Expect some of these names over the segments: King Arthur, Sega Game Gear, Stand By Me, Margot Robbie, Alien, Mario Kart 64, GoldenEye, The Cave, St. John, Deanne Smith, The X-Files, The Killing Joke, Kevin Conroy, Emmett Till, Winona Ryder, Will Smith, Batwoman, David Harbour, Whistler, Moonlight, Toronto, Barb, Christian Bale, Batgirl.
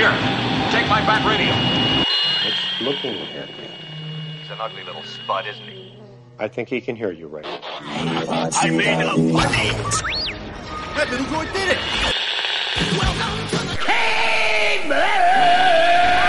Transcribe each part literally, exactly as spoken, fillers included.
Here, take my bat radio. It's looking at me. He's an ugly little spud, isn't he? I think he can hear you right now. I made a buddy! That little droid did it! Welcome to the Cave!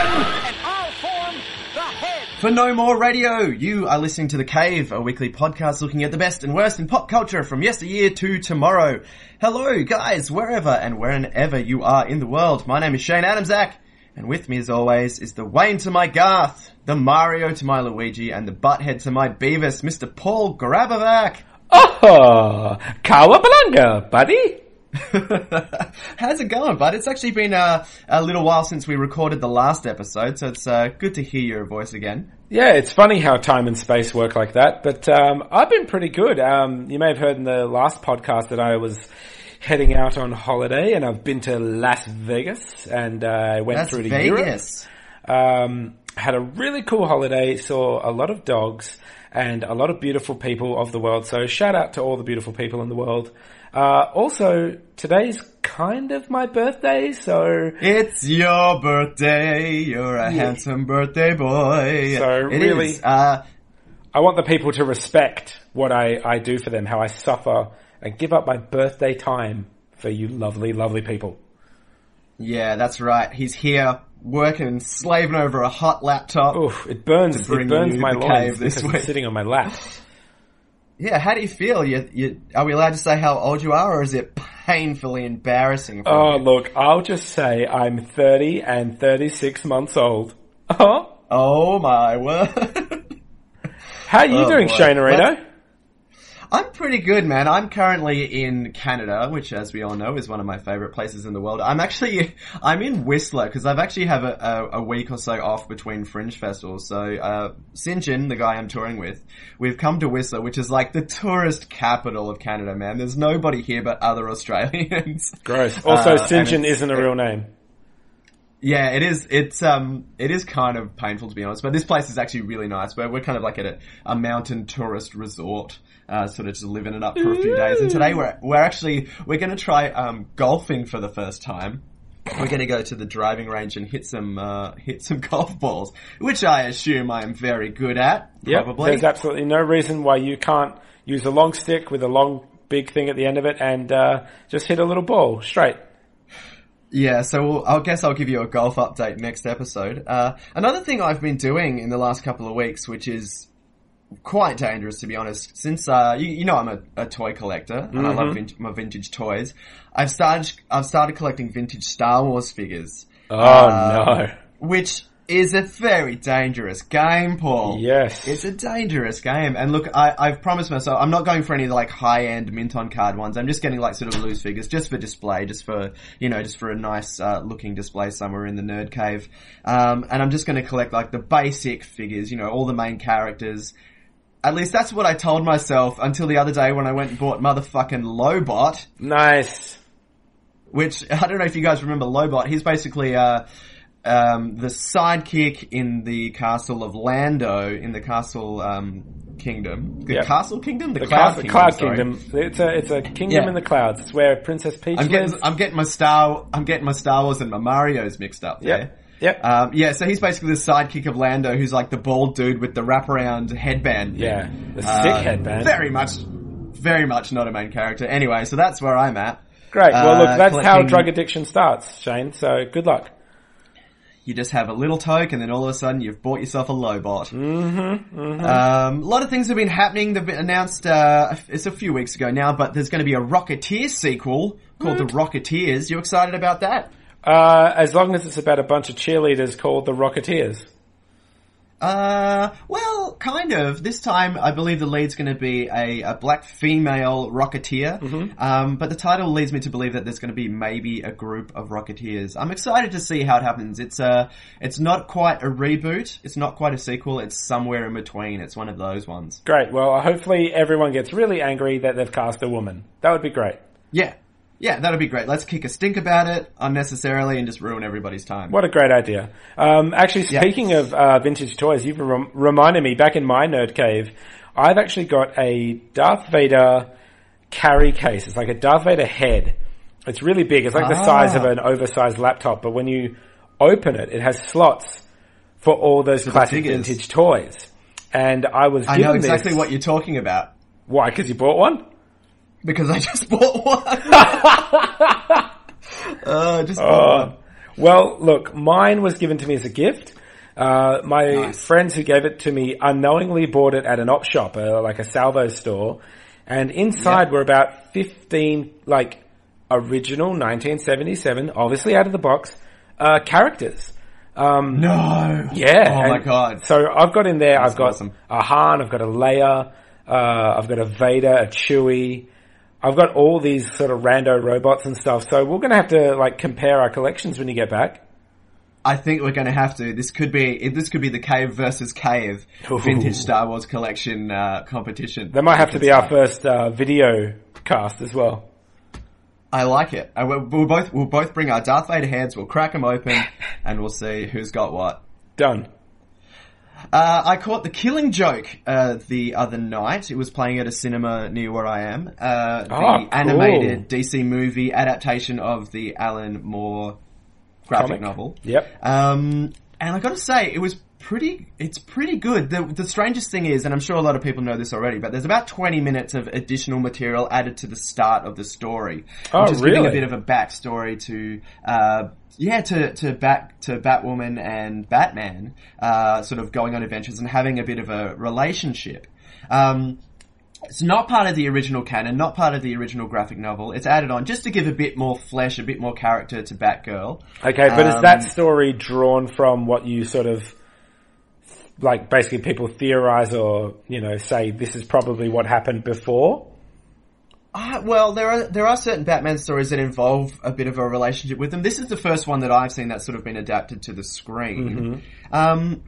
And I'll form the head! For No More Radio, you are listening to The Cave, a weekly podcast looking at the best and worst in pop culture from yesteryear to tomorrow. Hello, guys, wherever and whenever you are in the world. My name is Shane Adamczak, and with me as always is the Wayne to my Garth, the Mario to my Luigi, and the Butthead to my Beavis, Mister Paul Grabovac. Oh, Kawabunga, buddy. How's it going, bud? It's actually been uh, a little while since we recorded the last episode, so it's uh, good to hear your voice again. Yeah, it's funny how time and space work like that, but um, I've been pretty good. Um, you may have heard in the last podcast that I was heading out on holiday, and I've been to Las Vegas, and I uh, went Las through to Vegas. Europe. Um, had a really cool holiday, saw a lot of dogs, and a lot of beautiful people of the world, so shout out to all the beautiful people in the world. Uh, also, today's kind of my birthday, so... It's your birthday, you're a yeah. handsome birthday boy. So, it really, is, uh... I want the people to respect what I, I do for them, how I suffer, and give up my birthday time for you lovely, lovely people. Yeah, that's right. He's here, working and slaving over a hot laptop. Oof, it burns, it burns my lungs because it's sitting on my lap. Yeah, how do you feel? You, you, are we allowed to say how old you are, or is it painfully embarrassing for oh, you? Oh, look, I'll just say I'm thirty and thirty-six months old. Uh-huh. Oh, my word. How are you oh, doing, boy. Shane Areno? I'm pretty good, man. I'm currently in Canada, which, as we all know, is one of my favourite places in the world. I'm actually, I'm in Whistler, because I've actually have a, a, a week or so off between Fringe Festivals. So, uh, Saint John, the guy I'm touring with, we've come to Whistler, which is like the tourist capital of Canada, man. There's nobody here but other Australians. Gross. Also, uh, Saint John isn't a real name. Yeah, it is, it's, um, it is kind of painful to be honest, but this place is actually really nice. We're, we're kind of like at a, a mountain tourist resort, uh, sort of just living it up for a few days. And today we're, we're actually, we're gonna try, um, golfing for the first time. We're gonna go to the driving range and hit some, uh, hit some golf balls, which I assume I am very good at, probably. Yep, there's absolutely no reason why you can't use a long stick with a long, big thing at the end of it and, uh, just hit a little ball straight. Yeah, so we'll, I guess I'll give you a golf update next episode. Uh, another thing I've been doing in the last couple of weeks, which is quite dangerous to be honest, since, uh, you, you know I'm a, a toy collector and mm-hmm. I love vin- my vintage toys. I've started, I've started collecting vintage Star Wars figures. Oh uh, no. Which is a very dangerous game, Paul. Yes. It's a dangerous game. And look, I, I've promised myself, I'm not going for any like high-end mint on card ones. I'm just getting like sort of loose figures just for display, just for, you know, just for a nice uh, looking display somewhere in the nerd cave. Um, and I'm just going to collect like the basic figures, you know, all the main characters. At least that's what I told myself until the other day when I went and bought motherfucking Lobot. Nice. Which, I don't know if you guys remember Lobot. He's basically, uh, Um, the sidekick in the castle of Lando, in the castle, um, kingdom. The yep. castle kingdom? The, the cloud, cast, kingdom, cloud kingdom. It's a, it's a kingdom yeah. in the clouds. It's where Princess Peach I'm getting, lives. I'm getting my Star, I'm getting my Star Wars and my Marios mixed up there. Yep. Yep. Um, yeah, so he's basically the sidekick of Lando, who's like the bald dude with the wraparound headband. Yeah. Thing. The uh, sick headband. Very much, very much not a main character. Anyway, so that's where I'm at. Great. Well, look, that's uh, how drug addiction starts, Shane. So good luck. You just have a little toke, and then all of a sudden you've bought yourself a Lobot. Mm-hmm, mm-hmm. Um, a lot of things have been happening. They've been announced, uh, it's a few weeks ago now, but there's going to be a Rocketeer sequel called mm. The Rocketeers. You excited about that? Uh, as long as it's about a bunch of cheerleaders called The Rocketeers. Uh, well, kind of. This time, I believe the lead's going to be a, a black female Rocketeer. Mm-hmm. Um, but the title leads me to believe that there's going to be maybe a group of Rocketeers. I'm excited to see how it happens. It's a, it's not quite a reboot. It's not quite a sequel. It's somewhere in between. It's one of those ones. Great. Well, hopefully everyone gets really angry that they've cast a woman. That would be great. Yeah. Yeah, that'd be great. Let's kick a stink about it unnecessarily and just ruin everybody's time. What a great idea. Um, actually, speaking yeah. of uh, vintage toys, you've rem- reminded me, back in my nerd cave, I've actually got a Darth Vader carry case. It's like a Darth Vader head. It's really big. It's like ah. the size of an oversized laptop, but when you open it, it has slots for all those for classic vintage toys. And I was given I know exactly this. What you're talking about. Why? Because you bought one? Because I just bought one. uh, just bought uh, one. Well, look, mine was given to me as a gift. Uh, my nice. friends who gave it to me unknowingly bought it at an op shop, uh, like a salvo store. And inside yep. were about fifteen, like, original nineteen seventy-seven, obviously out of the box, uh, characters. Um, no. Yeah. Oh, and my God. So I've got in there, That's I've got awesome. a Han, I've got a Leia, uh, I've got a Vader, a Chewie. I've got all these sort of rando robots and stuff. So we're going to have to, like, compare our collections when you get back. I think we're going to have to. This could be this could be the Cave versus Cave Ooh. vintage Star Wars collection uh, competition. That might have to be our first uh, video cast as well. I like it. I, we'll both we'll both bring our Darth Vader heads. We'll crack them open, and we'll see who's got what. Done. Uh, I caught The Killing Joke uh, the other night. It was playing at a cinema near where I am. Uh, the oh, cool. animated D C movie adaptation of the Alan Moore graphic Comic. novel. Yep. Um, and I got to say, it was pretty. It's pretty good. The, the strangest thing is, and I'm sure a lot of people know this already, but there's about twenty minutes of additional material added to the start of the story, oh, which is really? giving a bit of a backstory to. Uh, Yeah, to, to Bat, to Batwoman and Batman, uh, sort of going on adventures and having a bit of a relationship. Um, it's not part of the original canon, not part of the original graphic novel. It's added on just to give a bit more flesh, a bit more character to Batgirl. Okay, but um, is that story drawn from what you sort of, like, basically people theorize or, you know, say this is probably what happened before? Uh, well, there are there are certain Batman stories that involve a bit of a relationship with them. This is the first one that I've seen that's sort of been adapted to the screen. Mm-hmm. Um,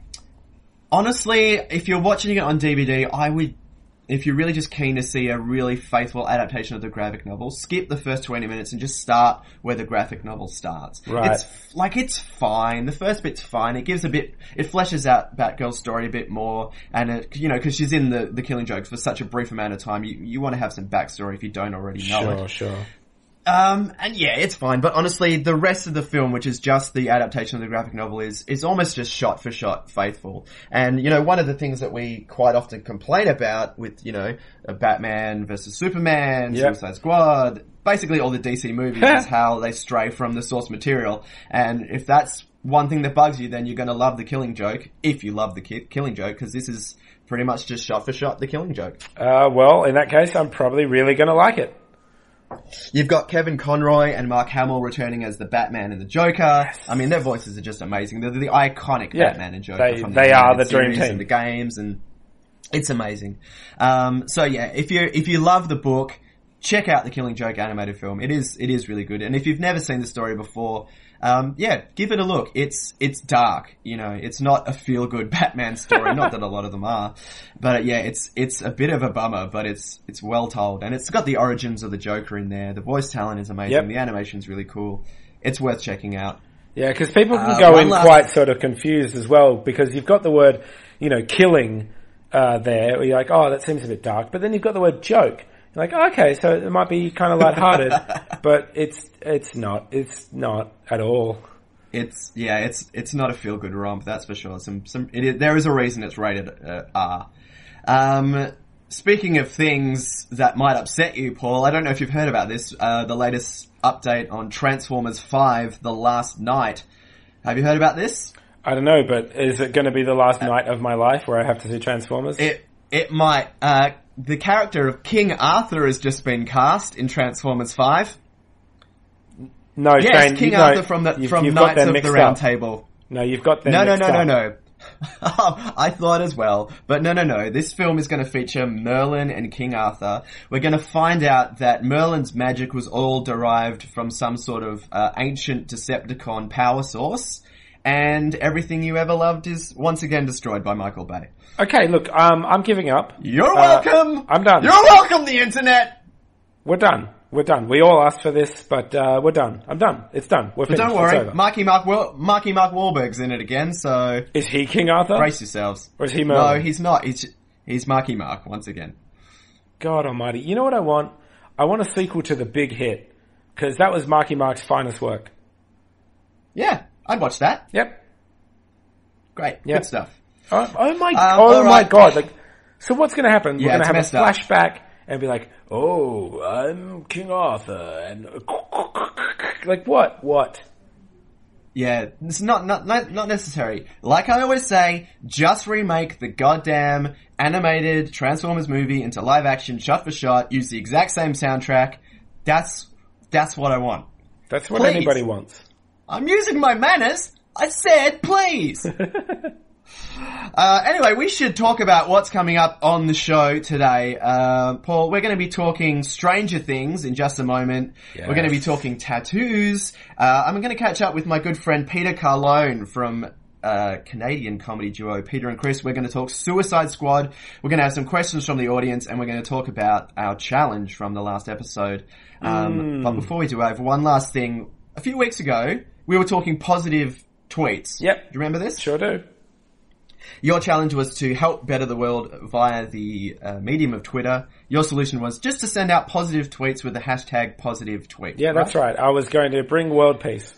honestly, if you're watching it on D V D, I would, if you're really just keen to see a really faithful adaptation of the graphic novel, skip the first twenty minutes and just start where the graphic novel starts. Right. It's, like, it's fine. The first bit's fine. It gives a bit, it fleshes out Batgirl's story a bit more. And it, you know, cause she's in the, the Killing Joke for such a brief amount of time. You, you want to have some backstory if you don't already know it. Sure, sure. Um, and yeah, it's fine. But honestly, the rest of the film, which is just the adaptation of the graphic novel, is is almost just shot for shot faithful. And, you know, one of the things that we quite often complain about with, you know, Batman versus Superman, yep. Suicide Squad, basically all the D C movies is how they stray from the source material. And if that's one thing that bugs you, then you're going to love The Killing Joke, if you love The ki- Killing Joke, because this is pretty much just shot for shot The Killing Joke. Uh, well, in that case, I'm probably really going to like it. You've got Kevin Conroy and Mark Hamill returning as the Batman and the Joker. Yes. I mean, their voices are just amazing. They're the iconic yeah, Batman and Joker. They, from the they are the dream team. And the games, and it's amazing. Um, so yeah, if you if you love the book, check out The Killing Joke animated film. It is it is really good. And if you've never seen the story before, um, yeah, give it a look. It's it's dark. You know, it's not a feel good Batman story. Not that a lot of them are, but yeah, it's it's a bit of a bummer. But it's it's well told, and it's got the origins of the Joker in there. The voice talent is amazing. Yep. The animation's really cool. It's worth checking out. Yeah, because people can go uh, in last... quite sort of confused as well, because you've got the word, you know, killing uh, there. Where you're like, oh, that seems a bit dark, but then you've got the word joke. Like, okay, so it might be kind of lighthearted, but it's, it's not, it's not at all. It's, yeah, it's, it's not a feel good romp, that's for sure. Some, some, it is, there is a reason it's rated uh, R. Um, speaking of things that might upset you, Paul, I don't know if you've heard about this, uh, the latest update on Transformers five, The Last Night. Have you heard about this? I don't know, but is it going to be the last uh, night of my life where I have to see Transformers? It, it might, uh, The character of King Arthur has just been cast in Transformers five. No, yes, Shane, King you, Arthur no, from the you've, from you've Knights of the Round up. Table. No, you've got them no, no, no, no, no, no. I thought as well, but no, no, no. This film is going to feature Merlin and King Arthur. We're going to find out that Merlin's magic was all derived from some sort of uh, ancient Decepticon power source, and everything you ever loved is once again destroyed by Michael Bay. Okay, look, um, I'm giving up. You're welcome. Uh, I'm done. You're welcome, the internet. We're done. We're done. We all asked for this, but uh, we're done. I'm done. It's done. We're finished. But don't worry, Marky Mark Wa- Marky Mark Wahlberg's in it again. So is he King Arthur? Brace yourselves. Or is he Merlin? No, he's not. He's he's Marky Mark once again. God Almighty! You know what I want? I want a sequel to The Big Hit, because that was Marky Mark's finest work. Yeah, I'd watch that. Yep. Great. Yep. Good stuff. Oh, oh my! Um, oh right. my God! Like, so what's going to happen? Yeah, we're going to have a flashback up. And be like, "Oh, I'm King Arthur," and like, what? What? Yeah, it's not not not necessary. Like I always say, just remake the goddamn animated Transformers movie into live action, shot for shot. Use the exact same soundtrack. That's that's what I want. That's what please. Anybody wants. I'm using my manners. I said, please. Uh, anyway, we should talk about what's coming up on the show today. Uh, Paul, we're going to be talking Stranger Things in just a moment. Yes. We're going to be talking tattoos. Uh, I'm going to catch up with my good friend Peter Carlone from uh, Canadian comedy duo Peter and Chris. We're going to talk Suicide Squad. We're going to have some questions from the audience, and we're going to talk about our challenge from the last episode. Um, mm. But before we do, I have one last thing. A few weeks ago, we were talking positive tweets. Yep. Do you remember this? Sure do. Your challenge was to help better the world via the uh, medium of Twitter. Your solution was just to send out positive tweets with the hashtag positive tweet. Yeah, right? That's right. I was going to bring world peace.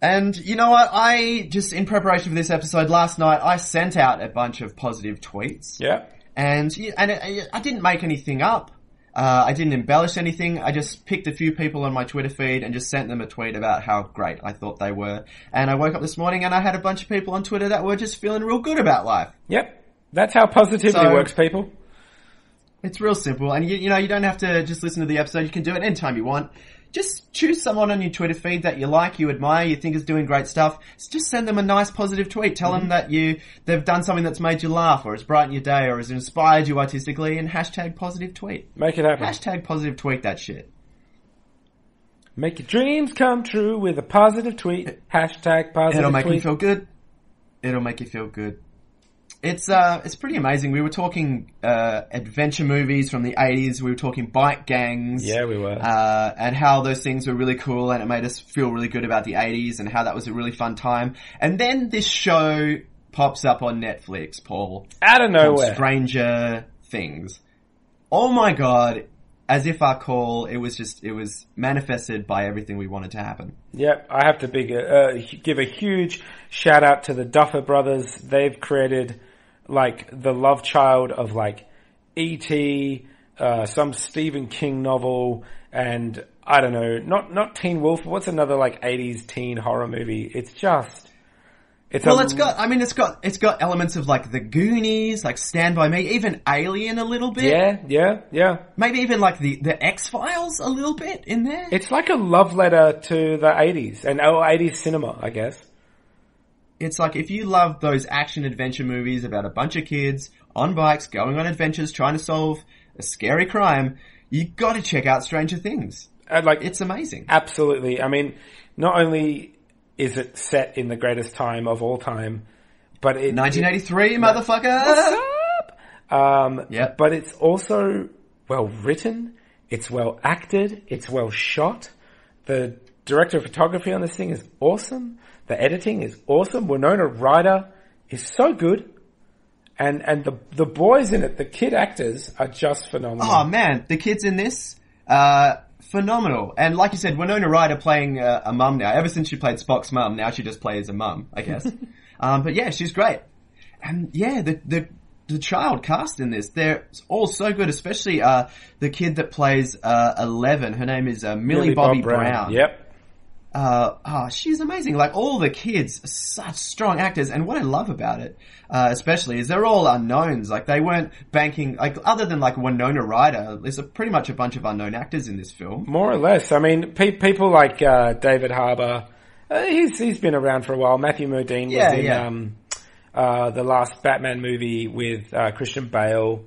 And you know what? I just, in preparation for this episode last night, I sent out a bunch of positive tweets. Yeah. And, and it, I didn't make anything up. Uh, I didn't embellish anything. I just picked a few people on my Twitter feed and just sent them a tweet about how great I thought they were. And I woke up this morning and I had a bunch of people on Twitter that were just feeling real good about life. Yep. That's how positivity so, works, people. It's real simple. And you, you know, you don't have to just listen to the episode. You can do it anytime you want. Just choose someone on your Twitter feed that you like, you admire, you think is doing great stuff. Just send them a nice positive tweet. Tell mm-hmm. them that you they've done something that's made you laugh or has brightened your day or has inspired you artistically, and hashtag positive tweet. Make it happen. Hashtag positive tweet that shit. Make your dreams come true with a positive tweet. It, hashtag positive tweet. It'll make tweet. you feel good. It'll make you feel good. It's uh, it's pretty amazing. We were talking uh, adventure movies from the eighties. We were talking bike gangs. Yeah, we were. Uh, and how those things were really cool, and it made us feel really good about the eighties and how that was a really fun time. And then this show pops up on Netflix, Paul. Out of nowhere. Stranger Things. Oh my God. As if our call, it was just, it was manifested by everything we wanted to happen. Yep, I have to big, uh, give a huge shout out to the Duffer Brothers. They've created, like, the love child of, like, E T, uh, some Stephen King novel, and, I don't know, not, not Teen Wolf, what's another, like, eighties teen horror movie? It's just... It's well, a... it's got, I mean, it's got, it's got elements of like the Goonies, like Stand By Me, even Alien a little bit. Yeah, yeah, yeah. Maybe even like the, the X-Files a little bit in there. It's like a love letter to the eighties and oh, eighties cinema, I guess. It's like if you love those action adventure movies about a bunch of kids on bikes, going on adventures, trying to solve a scary crime, you gotta check out Stranger Things. And like, it's amazing. Absolutely. I mean, not only is it set in the greatest time of all time, but it... nineteen eighty-three, it, motherfucker! What's up? Um, yep. But it's also well written, it's well acted, it's well shot. The director of photography on this thing is awesome. The editing is awesome. Winona Ryder is so good. And, and the, the boys in it, the kid actors, are just phenomenal. Oh man, the kids in this, uh, phenomenal. And like you said, Winona Ryder playing a, a mum now. Ever since she played Spock's mum, now she just plays a mum, I guess. um, but yeah, she's great. And yeah, the, the, the child cast in this, they're all so good, especially, uh, the kid that plays, uh, Eleven. Her name is, uh, Millie, Millie Bobby, Bobby Brown. Brown. Yep. Uh, oh, she's amazing. Like, all the kids are such strong actors. And what I love about it, uh, especially, is they're all unknowns. Like, they weren't banking, like, other than, like, Winona Ryder, there's a, pretty much a bunch of unknown actors in this film. More or less. I mean, pe- people like, uh, David Harbour, uh, he's, he's been around for a while. Matthew Modine was yeah, in, yeah. um, uh, the last Batman movie with, uh, Christian Bale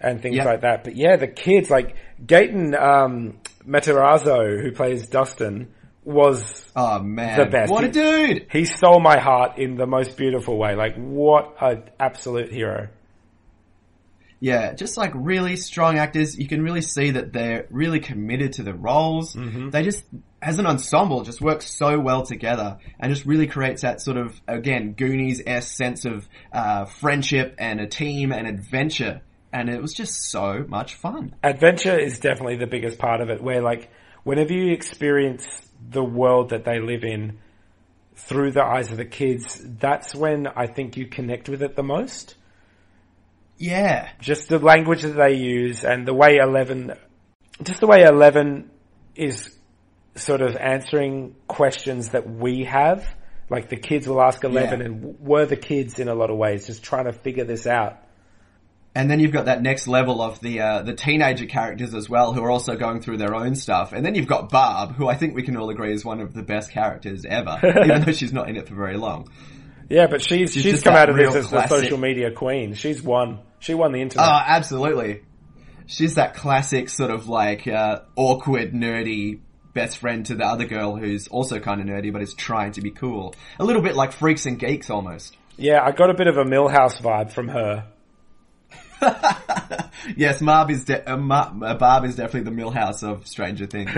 and things yep. like that. But yeah, the kids, like, Gaten, um, Matarazzo, who plays Dustin, was oh, man. the best. What a dude! He, he stole my heart in the most beautiful way. Like, what an absolute hero. Yeah, just like really strong actors. You can really see that they're really committed to the roles. Mm-hmm. They just, as an ensemble, just work so well together and just really creates that sort of, again, Goonies-esque sense of uh, friendship and a team and adventure. And it was just so much fun. Adventure is definitely the biggest part of it, where like, whenever you experience the world that they live in, through the eyes of the kids, that's when I think you connect with it the most. Yeah. Just the language that they use and the way Eleven, just the way Eleven is sort of answering questions that we have. Like the kids will ask Eleven, yeah. and were the kids in a lot of ways just trying to figure this out. And then you've got that next level of the uh, the teenager characters as well, who are also going through their own stuff. And then you've got Barb, who I think we can all agree is one of the best characters ever, even though she's not in it for very long. Yeah, but she's she's, she's come out of this as classic. The social media queen. She's won. She won the internet. Oh, absolutely. She's that classic sort of like uh, awkward, nerdy best friend to the other girl who's also kind of nerdy but is trying to be cool. A little bit like Freaks and Geeks almost. Yeah, I got a bit of a Milhouse vibe from her. Yes, Barb is, de- uh, Mar- uh, Barb is definitely the Milhouse of Stranger Things.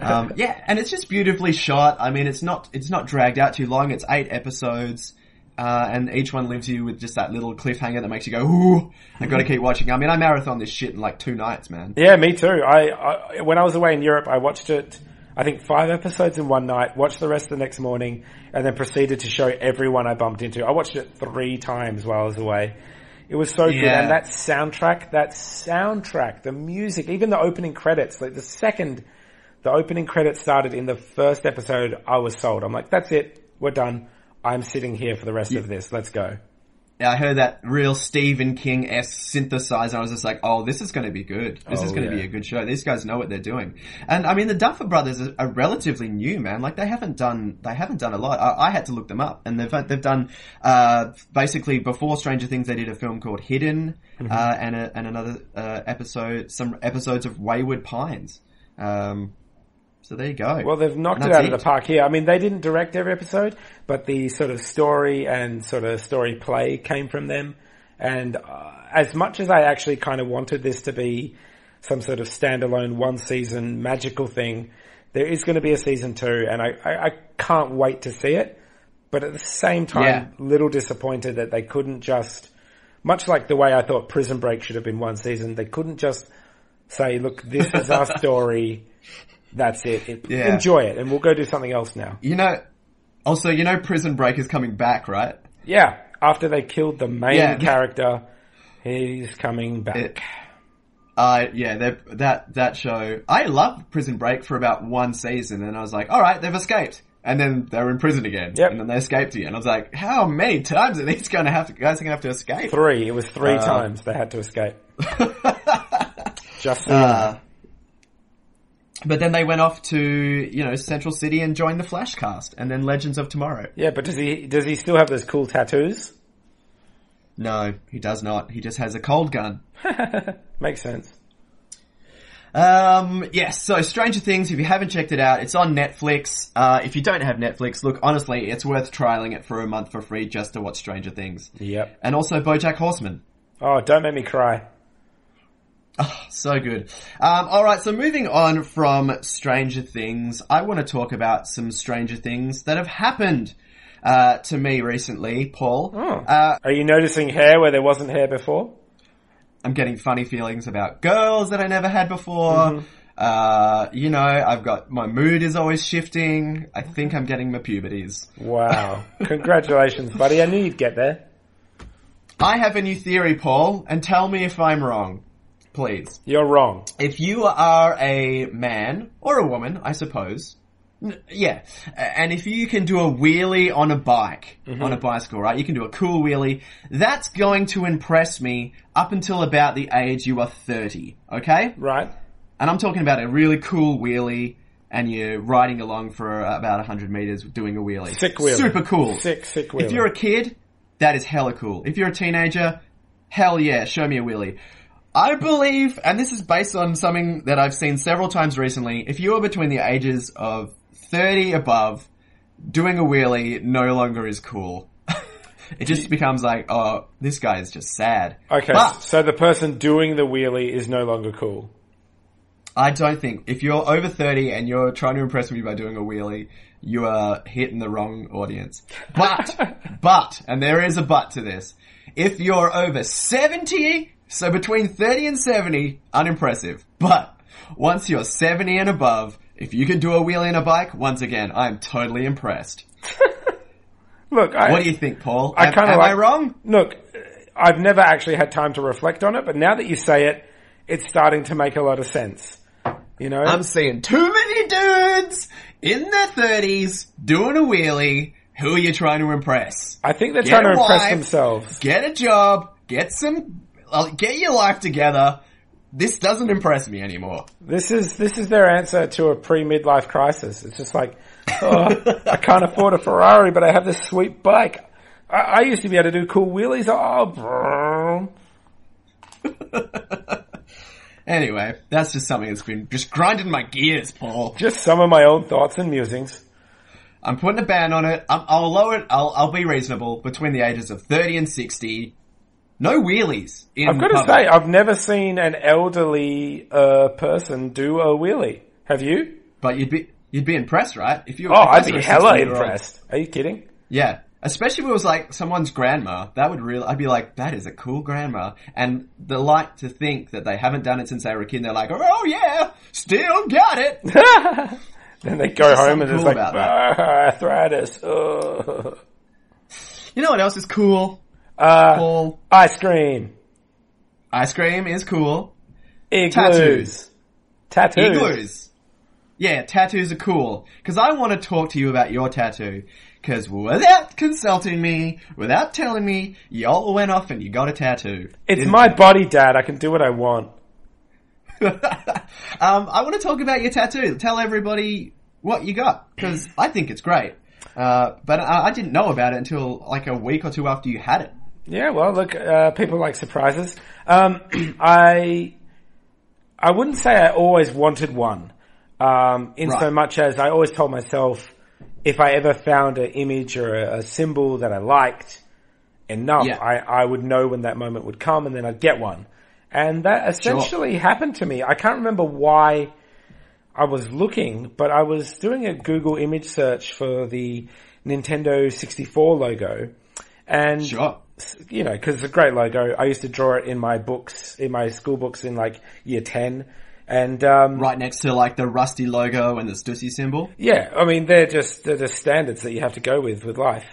Um, yeah, and it's just beautifully shot. I mean, it's not it's not dragged out too long. It's eight episodes, uh, and each one leaves you with just that little cliffhanger that makes you go, "Ooh, I got to keep watching." I mean, I marathon this shit in like two nights, man. Yeah, me too. I, I when I was away in Europe, I watched it. I think five episodes in one night. Watched the rest the next morning, and then proceeded to show everyone I bumped into. I watched it three times while I was away. It was so yeah. good, and that soundtrack, that soundtrack, the music, even the opening credits, like the second the opening credits started in the first episode, I was sold. I'm like, that's it, we're done, I'm sitting here for the rest yeah. of this, let's go. Yeah, I heard that real Stephen King-esque synthesizer, I was just like, oh, this is going to be good, this oh, is going to yeah. be a good show, these guys know what they're doing. And I mean, the Duffer Brothers are, are relatively new, man, like they haven't done, they haven't done a lot, I, I had to look them up, and they've they've done, uh, basically before Stranger Things they did a film called Hidden, mm-hmm. uh, and a, and another uh, episode, some episodes of Wayward Pines, um... So there you go. Well, they've knocked it out it. of the park here. I mean, they didn't direct every episode, but the sort of story and sort of story play came from them. And uh, as much as I actually kind of wanted this to be some sort of standalone one season magical thing, there is going to be a season two, and I, I, I can't wait to see it. But at the same time, yeah. little disappointed that they couldn't just, much like the way I thought Prison Break should have been one season, they couldn't just say, look, this is our story. That's it. it yeah. Enjoy it, and we'll go do something else now. You know, also, you know Prison Break is coming back, right? Yeah, after they killed the main yeah. character, he's coming back. It, uh, yeah, that that show... I loved Prison Break for about one season, and I was like, alright, they've escaped. And then they were in prison again, yep. and then they escaped again. I was like, how many times are these going to have to... guys are going to have to escape? Three. It was three uh, times they had to escape. Just uh, But then they went off to, you know, Central City and joined the Flash cast and then Legends of Tomorrow. Yeah, but does he does he still have those cool tattoos? No, he does not. He just has a cold gun. Makes sense. Um, yes, yeah, so Stranger Things, if you haven't checked it out, it's on Netflix. Uh, if you don't have Netflix, look, honestly, it's worth trialing it for a month for free just to watch Stranger Things. Yep. And also BoJack Horseman. Oh, don't make me cry. Oh, so good. Um, all right, so moving on from Stranger Things, I want to talk about some Stranger Things that have happened uh, to me recently, Paul. Oh. Uh, Are you noticing hair where there wasn't hair before? I'm getting funny feelings about girls that I never had before. Mm-hmm. Uh, you know, I've got... my mood is always shifting. I think I'm getting my puberties. Wow. Congratulations, buddy. I knew you'd get there. I have a new theory, Paul, and tell me if I'm wrong. Please. You're wrong. If you are a man, or a woman, I suppose, n- yeah, and if you can do a wheelie on a bike, mm-hmm. on a bicycle, right, you can do a cool wheelie, that's going to impress me up until about the age you are thirty, okay? Right. And I'm talking about a really cool wheelie, and you're riding along for about one hundred meters doing a wheelie. Sick wheelie. Super cool. Sick, sick wheelie. If you're a kid, that is hella cool. If you're a teenager, hell yeah, show me a wheelie. I believe, and this is based on something that I've seen several times recently, if you are between the ages of thirty above, doing a wheelie no longer is cool. It just becomes like, oh, this guy is just sad. Okay, but so the person doing the wheelie is no longer cool. I don't think. If you're over thirty and you're trying to impress me by doing a wheelie, you are hitting the wrong audience. But, but, and there is a but to this, if you're over seventy... So between thirty and seventy, unimpressive. But once you're seventy and above, if you can do a wheelie and a bike, once again, I'm totally impressed. look, I, what do you think, Paul? I kind of like, am I wrong? Look, I've never actually had time to reflect on it, but now that you say it, it's starting to make a lot of sense. You know, I'm seeing too many dudes in their thirties doing a wheelie. Who are you trying to impress? I think they're trying to impress themselves. Get a job. Get some. Get your life together. This doesn't impress me anymore. This is this is their answer to a pre-midlife crisis. It's just like, oh, I can't afford a Ferrari, but I have this sweet bike. I, I used to be able to do cool wheelies. Oh, bro. Anyway, that's just something that's been just grinding my gears, Paul. Just some of my own thoughts and musings. I'm putting a ban on it. I'm, I'll lower it. I'll, I'll be reasonable between the ages of thirty and sixty. No wheelies in I've got to public. Say, I've never seen an elderly uh, person do a wheelie. Have you? But you'd be you'd be impressed, right? If you, oh, I'd be hella impressed. Are you kidding? Yeah, especially if it was like someone's grandma. That would really. I'd be like, that is a cool grandma. And they like to think that they haven't done it since they were a kid. They're like, oh yeah, still got it. Then they go home and it's like arthritis. Ugh. You know what else is cool? Uh, cool. Ice cream. Ice cream is cool. Igloos. Tattoos. Tattoos. Igloos. Yeah, tattoos are cool. Because I want to talk to you about your tattoo. Because without consulting me, without telling me, y'all went off and you got a tattoo. It's my you? body, Dad. I can do what I want. um, I want to talk about your tattoo. Tell everybody what you got. Because I think it's great. Uh, but I, I didn't know about it until like a week or two after you had it. Yeah, well, look, uh, people like surprises. Um, I, I wouldn't say I always wanted one, um, in right. so much as I always told myself if I ever found an image or a, a symbol that I liked enough, yeah. I, I would know when that moment would come and then I'd get one. And that essentially sure. happened to me. I can't remember why I was looking, but I was doing a Google image search for the Nintendo sixty-four logo and... Sure. You know, because it's a great logo. I used to draw it in my books, in my school books in like year ten. And, um. Right next to like the rusty logo and the Stussy symbol? Yeah. I mean, they're just, they're just standards that you have to go with, with life.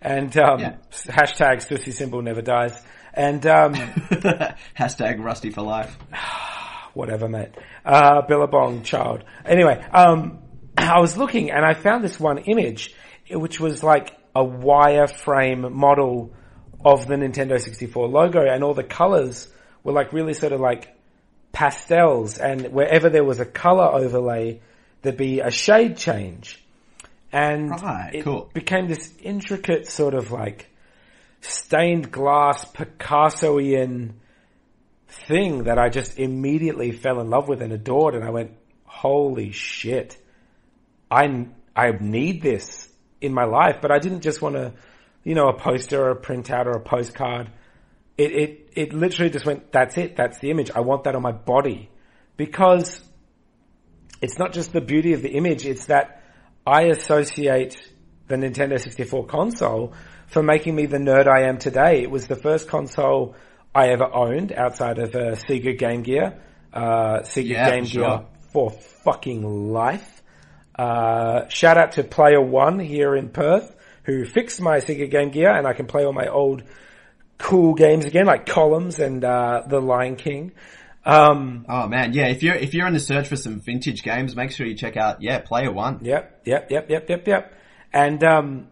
And, um, yeah. hashtag Stussy symbol never dies. And, um. hashtag rusty for life. Whatever, mate. Uh, Billabong child. Anyway, um, I was looking and I found this one image, which was like a wireframe model of the Nintendo sixty-four logo, and all the colors were like really sort of like pastels, and wherever there was a color overlay, there'd be a shade change. And right, it cool. became this intricate sort of like stained glass Picassoian thing that I just immediately fell in love with and adored, and I went, holy shit, I, I need this in my life. But I didn't just want to, you know, a poster or a printout or a postcard. It, it, it literally just went, that's it. That's the image. I want that on my body, because it's not just the beauty of the image. It's that I associate the Nintendo sixty-four console for making me the nerd I am today. It was the first console I ever owned outside of a Sega Game Gear, uh, Sega yeah, Game sure. Gear for fucking life. Uh, shout out to Player One here in Perth, who fixed my Sega Game Gear, and I can play all my old cool games again, like Columns and uh The Lion King. Um Oh man, yeah, if you're if you're in the search for some vintage games, make sure you check out yeah, Player One. Yep, yep, yep, yep, yep, yep. And um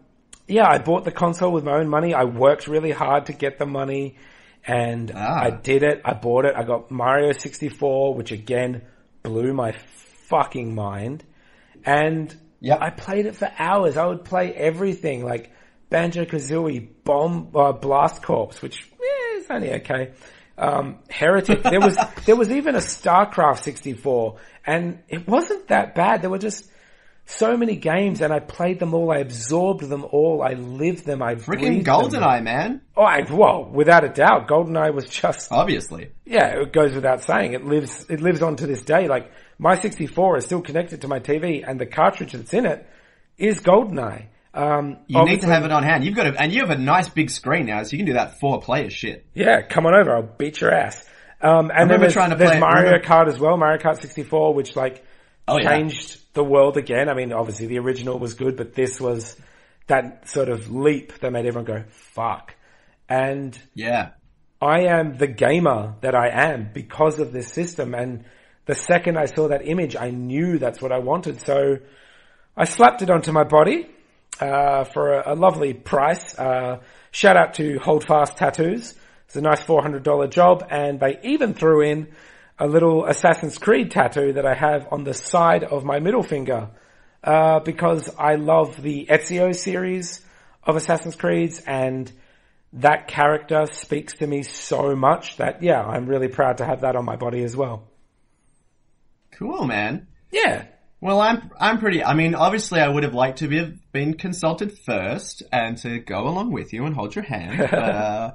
yeah, I bought the console with my own money. I worked really hard to get the money, and ah. I did it, I bought it, I got Mario sixty-four, which again blew my fucking mind. And yeah, I played it for hours. I would play everything like Banjo-Kazooie, Bomb, uh, Blast Corps, which eh, is only okay. Um, Heretic. There was there was even a StarCraft sixty-four, and it wasn't that bad. There were just so many games, and I played them all. I absorbed them all. I lived them. I freaking GoldenEye, man. Oh, I, well, without a doubt, GoldenEye was just obviously. Yeah, it goes without saying. It lives. It lives on to this day. Like, my sixty-four is still connected to my T V, and the cartridge that's in it is GoldenEye. Um, you need to have it on hand. You've got a, and you have a nice big screen now, so you can do that four-player shit. Yeah, come on over. I'll beat your ass. Um, and then there's, trying to there's play Mario it, Kart as well, Mario Kart sixty-four, which like oh, changed yeah. the world again. I mean, obviously the original was good, but this was that sort of leap that made everyone go, fuck. And yeah, I am the gamer that I am because of this system. And the second I saw that image, I knew that's what I wanted. So I slapped it onto my body uh for a, a lovely price. Uh shout out to Hold Fast Tattoos. It's a nice four hundred dollars job. And they even threw in a little Assassin's Creed tattoo that I have on the side of my middle finger, uh, because I love the Ezio series of Assassin's Creeds, and that character speaks to me so much that, yeah, I'm really proud to have that on my body as well. Cool, man. Yeah. Well, I'm, I'm pretty, I mean, obviously I would have liked to have been consulted first and to go along with you and hold your hand, but, uh,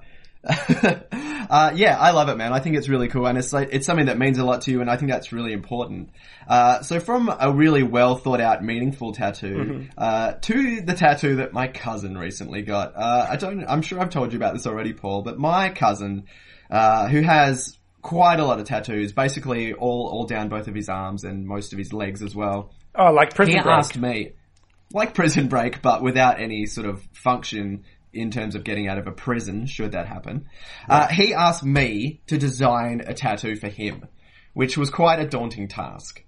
uh, yeah, I love it, man. I think it's really cool, and it's like, it's something that means a lot to you, and I think that's really important. Uh, so from a really well thought out, meaningful tattoo, mm-hmm. uh, to the tattoo that my cousin recently got. Uh, I don't, I'm sure I've told you about this already, Paul, but my cousin, uh, who has quite a lot of tattoos, basically all, all down both of his arms and most of his legs as well. Oh, like Prison Break. He asked me, like Prison Break, but without any sort of function in terms of getting out of a prison, should that happen. Right. Uh, he asked me to design a tattoo for him, which was quite a daunting task.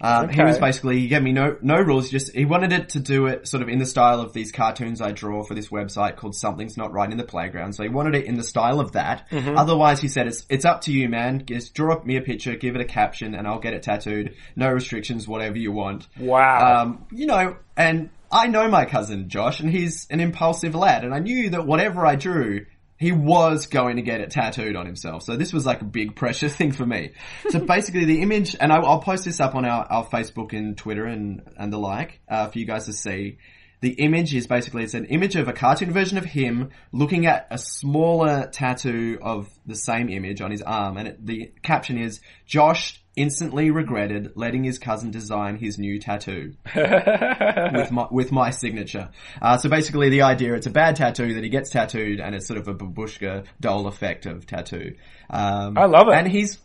Um, okay. He was basically, he gave me no, no rules, just, he wanted it to do it sort of in the style of these cartoons I draw for this website called Something's Not Right in the Playground. So he wanted it in the style of that. Mm-hmm. Otherwise, he said, it's, it's up to you, man. Just draw me a picture, give it a caption, and I'll get it tattooed. No restrictions, whatever you want. Wow. Um, you know, and I know my cousin Josh, and he's an impulsive lad, and I knew that whatever I drew, he was going to get it tattooed on himself. So this was like a big pressure thing for me. So basically the image, and I, I'll post this up on our, our Facebook and Twitter and, and the like, uh, for you guys to see. The image is basically, it's an image of a cartoon version of him looking at a smaller tattoo of the same image on his arm. And it, the caption is, Josh instantly regretted letting his cousin design his new tattoo with my, with my signature. Uh, so basically the idea, it's a bad tattoo that he gets tattooed, and it's sort of a babushka doll effect of tattoo. Um, I love it. And he's,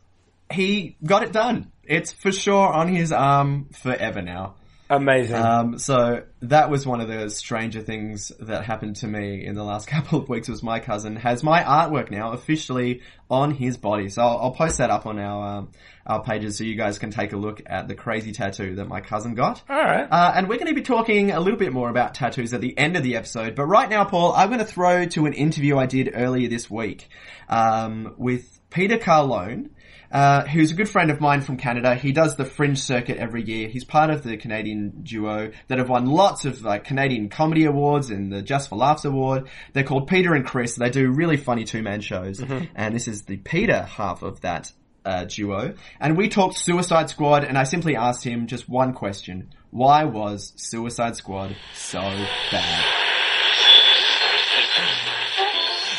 he got it done. It's for sure on his arm forever now. Amazing. Um, so that was one of the stranger things that happened to me in the last couple of weeks, was my cousin has my artwork now officially on his body. So I'll, I'll post that up on our, um, our pages so you guys can take a look at the crazy tattoo that my cousin got. All right. Uh, and we're going to be talking a little bit more about tattoos at the end of the episode. But right now, Paul, I'm going to throw to an interview I did earlier this week, um, with Peter Carlone. Uh, who's a good friend of mine from Canada. He does the Fringe circuit every year. He's part of the Canadian duo that have won lots of like Canadian comedy awards and the Just for Laughs award. They're called Peter and Chris. They do really funny two-man shows. Mm-hmm. And this is the Peter half of that uh, duo. And we talked Suicide Squad, and I simply asked him just one question. Why was Suicide Squad so bad?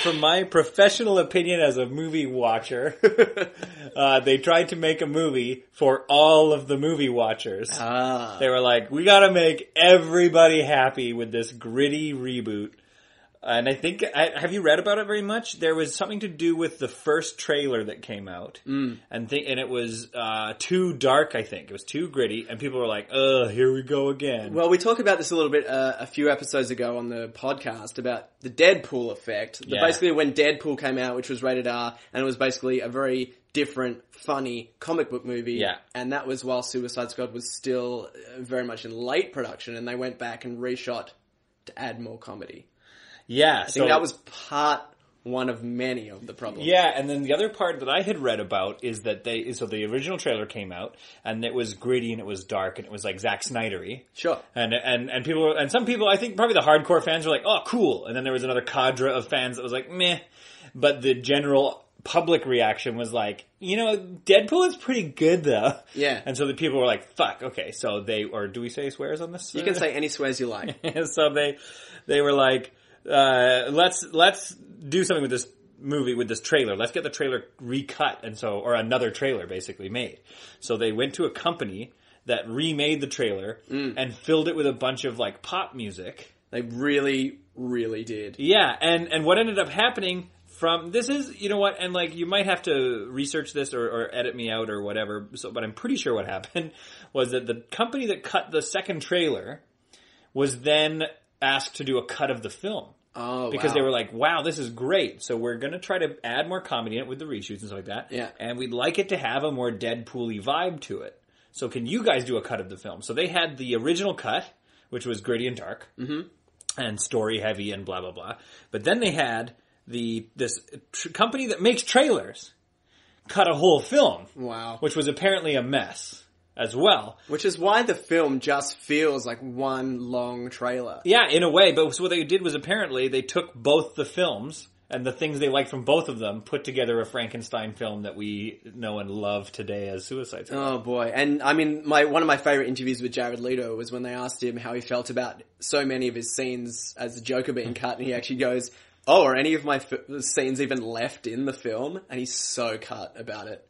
From my professional opinion as a movie watcher, uh, they tried to make a movie for all of the movie watchers. Ah. They were like, we gotta make everybody happy with this gritty reboot. And I think, I, have you read about it very much? There was something to do with the first trailer that came out. Mm. And th- and it was uh, too dark, I think. It was too gritty. And people were like, ugh, here we go again. Well, we talked about this a little bit uh, a few episodes ago on the podcast about the Deadpool effect. Yeah. Basically, when Deadpool came out, which was rated R, and it was basically a very different, funny comic book movie. Yeah. And that was while Suicide Squad was still very much in late production. And they went back and reshot to add more comedy. Yeah, I think so, that was part one of many of the problems. Yeah, and then the other part that I had read about is that they, so the original trailer came out, and it was gritty, and it was dark, and it was like Zack Snyder-y. Sure. And, and, and people, were, and some people, I think probably the hardcore fans were like, oh, cool. And then there was another cadre of fans that was like, meh. But the general public reaction was like, you know, Deadpool is pretty good though. Yeah. And so the people were like, fuck, okay, so they, or do we say swears on this? You can say any swears you like. So they, they were like, Uh, let's, let's do something with this movie, with this trailer. Let's get the trailer recut, and so, or another trailer basically made. So they went to a company that remade the trailer mm. and filled it with a bunch of like pop music. They really, really did. Yeah, and, and what ended up happening from, this is, you know what, and like, you might have to research this or, or edit me out or whatever, so, but I'm pretty sure what happened was that the company that cut the second trailer was then asked to do a cut of the film. Oh, because wow. they were like, wow, this is great. So we're going to try to add more comedy in it with the reshoots and stuff like that. Yeah. And we'd like it to have a more Deadpool-y vibe to it. So can you guys do a cut of the film? So they had the original cut, which was gritty and dark. Mm-hmm. And story heavy and blah, blah, blah. But then they had the this tr- company that makes trailers cut a whole film. Wow. Which was apparently a mess. As well. Which is why the film just feels like one long trailer. Yeah, in a way. But so what they did was apparently they took both the films and the things they liked from both of them, put together a Frankenstein film that we know and love today as Suicide Squad. Oh boy. And I mean, my one of my favorite interviews with Jared Leto was when they asked him how he felt about so many of his scenes as the Joker being cut, and he actually goes, oh, are any of my f- scenes even left in the film? And he's so cut about it.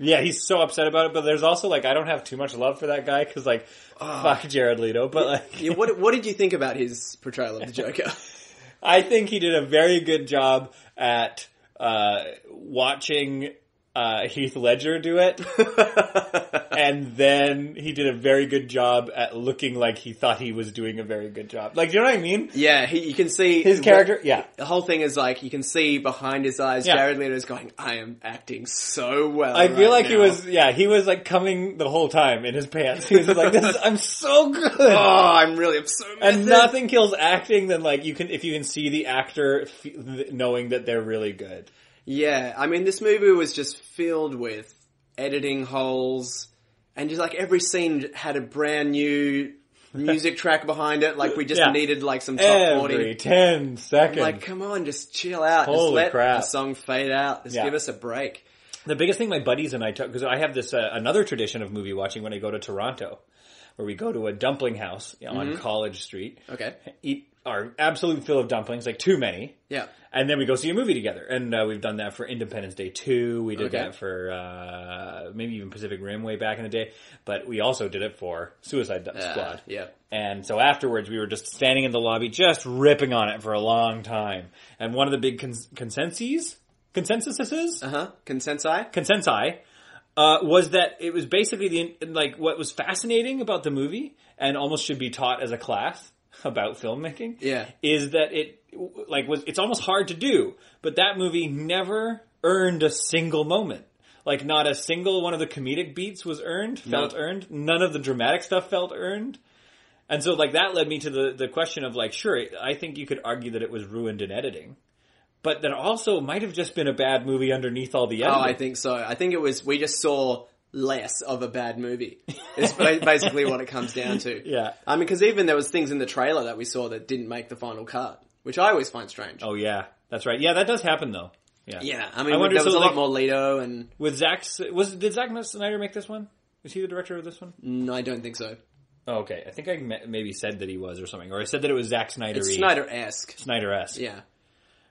Yeah, he's so upset about it, but there's also, like, I don't have too much love for that guy, because, like, oh. fuck Jared Leto, but, like... yeah, what What did you think about his portrayal of the Joker? I think he did a very good job at uh, watching uh, Heath Ledger do it, and then he did a very good job at looking like he thought he was doing a very good job. Like, do you know what I mean? Yeah, he, you can see... his character, yeah. The whole thing is, like, you can see behind his eyes, yeah. Jared Leto's going, I am acting so well I right feel like now. He was, yeah, he was, like, coming the whole time in his pants. He was like, this is, I'm so good! Oh, I'm really, I'm so method. And nothing kills acting than, like, you can, if you can see the actor f- knowing that they're really good. Yeah, I mean, this movie was just filled with editing holes, and just, like, every scene had a brand new music track behind it, like, we just yeah. needed, like, some top every forty. Every ten seconds. Like, come on, just chill out, Holy just let crap. the song fade out, just yeah. give us a break. The biggest thing my buddies and I took, because I have this, uh, another tradition of movie watching when I go to Toronto, where we go to a dumpling house on mm-hmm. College Street. Okay. Eat our absolute fill of dumplings, like, too many. Yeah. And then we go see a movie together. And uh, we've done that for Independence Day two. We did okay. that for uh, maybe even Pacific Rim way back in the day. But we also did it for Suicide uh, Squad. Yeah. And so afterwards, we were just standing in the lobby, just ripping on it for a long time. And one of the big cons- consensus? Consensuses? Uh-huh. Consensi? Consensi. Uh, was that it was basically the like what was fascinating about the movie and almost should be taught as a class about filmmaking. Yeah, is that it like was it's almost hard to do, but that movie never earned a single moment. Like not a single one of the comedic beats was earned, felt no. earned. None of the dramatic stuff felt earned. And so like that led me to the the question of like sure, I think you could argue that it was ruined in editing. But that also might have just been a bad movie underneath all the editing. Oh, I think so. I think it was, we just saw less of a bad movie. It's basically what it comes down to. Yeah. I mean, because even there was things in the trailer that we saw that didn't make the final cut, which I always find strange. Oh, yeah. That's right. Yeah, that does happen, though. Yeah. Yeah. I mean, I wonder, there was so, a like, lot more Leto and... With Zack's... Was, did Zack Snyder make this one? Is he the director of this one? No, I don't think so. Oh, okay. I think I maybe said that he was or something. Or I said that it was Zack Snyder-y. It's Snyder-esque. Snyder-esque. Yeah.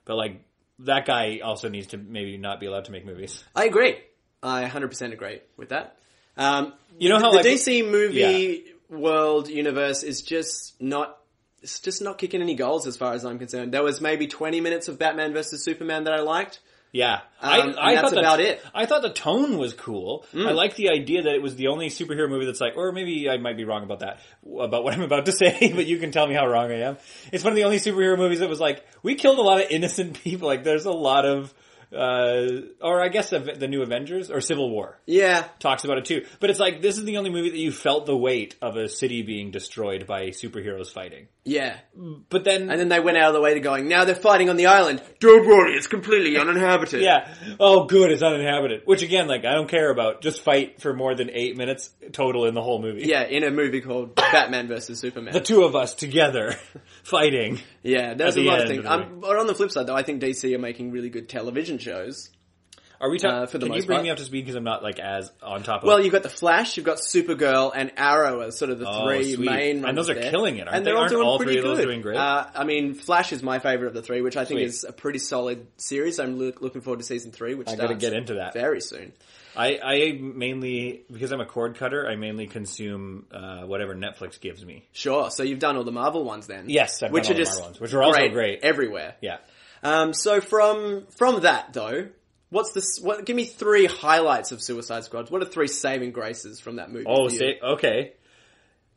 But, like, that guy also needs to maybe not be allowed to make movies. I agree. I one hundred percent agree with that. Um, you know how, the like, D C movie yeah. world universe is just not it's just not kicking any goals as far as I'm concerned. There was maybe twenty minutes of Batman versus Superman that I liked. Yeah. Um, I, I that's thought about the, it. I thought the tone was cool. Mm. I like the idea that it was the only superhero movie that's like, or maybe I might be wrong about that, about what I'm about to say, but you can tell me how wrong I am. It's one of the only superhero movies that was like, we killed a lot of innocent people. Like, there's a lot of, uh, or I guess the new Avengers, or Civil War. Yeah. Talks about it too. But it's like, this is the only movie that you felt the weight of a city being destroyed by superheroes fighting. Yeah. But then... And then they went out of the way to going, now they're fighting on the island. Don't worry, it's completely uninhabited. Yeah. Oh, good, it's uninhabited. Which again, like, I don't care about. Just fight for more than eight minutes total in the whole movie. Yeah, in a movie called Batman versus Superman. The two of us together fighting. Yeah, there's a the lot of things. Of um, but on the flip side, though, I think D C are making really good television shows. Are we talking? Uh, can you bring part. me up to speed because I'm not like as on top of? Well, you've got the Flash, you've got Supergirl, and Arrow as sort of the oh, three sweet. main ones. And those are there. killing it, aren't and they? They're all aren't doing all pretty three good. Of those doing great? Uh, I mean, Flash is my favorite of the three, which I sweet. think is a pretty solid series. I'm lo- looking forward to season three, which I got to get into that very soon. I, I mainly because I'm a cord cutter. I mainly consume uh, whatever Netflix gives me. Sure. So you've done all the Marvel ones then? Yes, I've which done all are the just Marvel ones, which are also great, great everywhere. Yeah. Um. So from from that though. What's this? What? Give me three highlights of Suicide Squad. What are three saving graces from that movie? Oh, say, okay.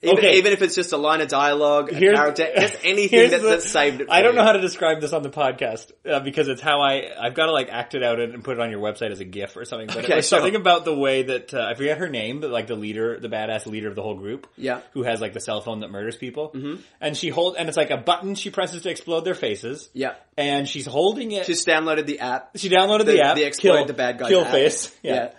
Even, okay. even if it's just a line of dialogue, a here's, character, just anything that, the, that saved it for I don't you. know how to describe this on the podcast, uh, because it's how I, I've got to like act it out and, and put it on your website as a GIF or something, but okay, it was sure. something about the way that, uh, I forget her name, but like the leader, the badass leader of the whole group, yeah, who has like the cell phone that murders people, mm-hmm. and she hold, and it's like a button she presses to explode their faces, yeah, and she's holding it. She's downloaded the app. She downloaded the, the app. The explode kill, the bad guy Kill app. Face, yeah. yeah.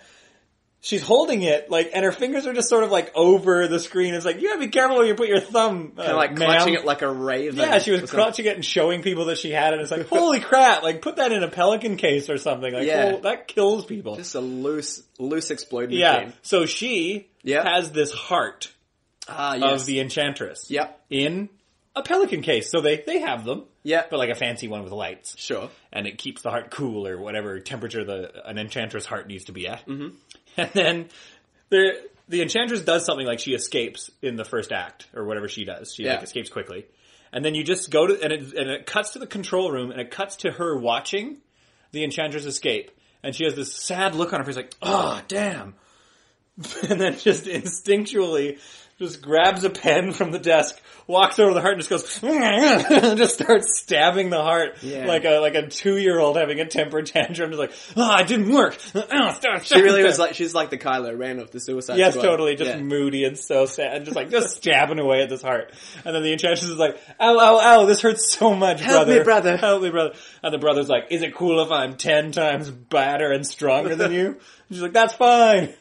She's holding it, like, and her fingers are just sort of, like, over the screen. It's like, you gotta be careful where you put your thumb, uh, Kind of, like, ma'am. clutching it like a raven. Yeah, she was clutching it and showing people that she had it. It's like, holy crap, like, put that in a pelican case or something. Like, yeah. oh, that kills people. Just a loose, loose exploding yeah. game. Yeah, so she yep. has this heart ah, yes. of the Enchantress yep. in a pelican case. So they, they have them. Yeah. But like a fancy one with lights. Sure. And it keeps the heart cool or whatever temperature the an Enchantress heart needs to be at. Mm-hmm. And then the the Enchantress does something like she escapes in the first act or whatever she does. She yeah. like escapes quickly. And then you just go to and it and it cuts to the control room and it cuts to her watching the Enchantress escape. And she has this sad look on her face like, "Oh, damn." And then just instinctually just grabs a pen from the desk, walks over the heart, and just goes, and just starts stabbing the heart yeah. like a like a two-year-old having a temper tantrum. Just like, oh, it didn't work. She really was like, she's like the Kylo Ren of the Suicide yes, Squad. Yes, totally, just yeah. moody and so sad, and just like just stabbing away at this heart. And then the Enchantress is like, ow, ow, ow, this hurts so much, Help brother. Help me, brother. Help me, brother. And the brother's like, is it cool if I'm ten times badder and stronger than you? And she's like, that's fine.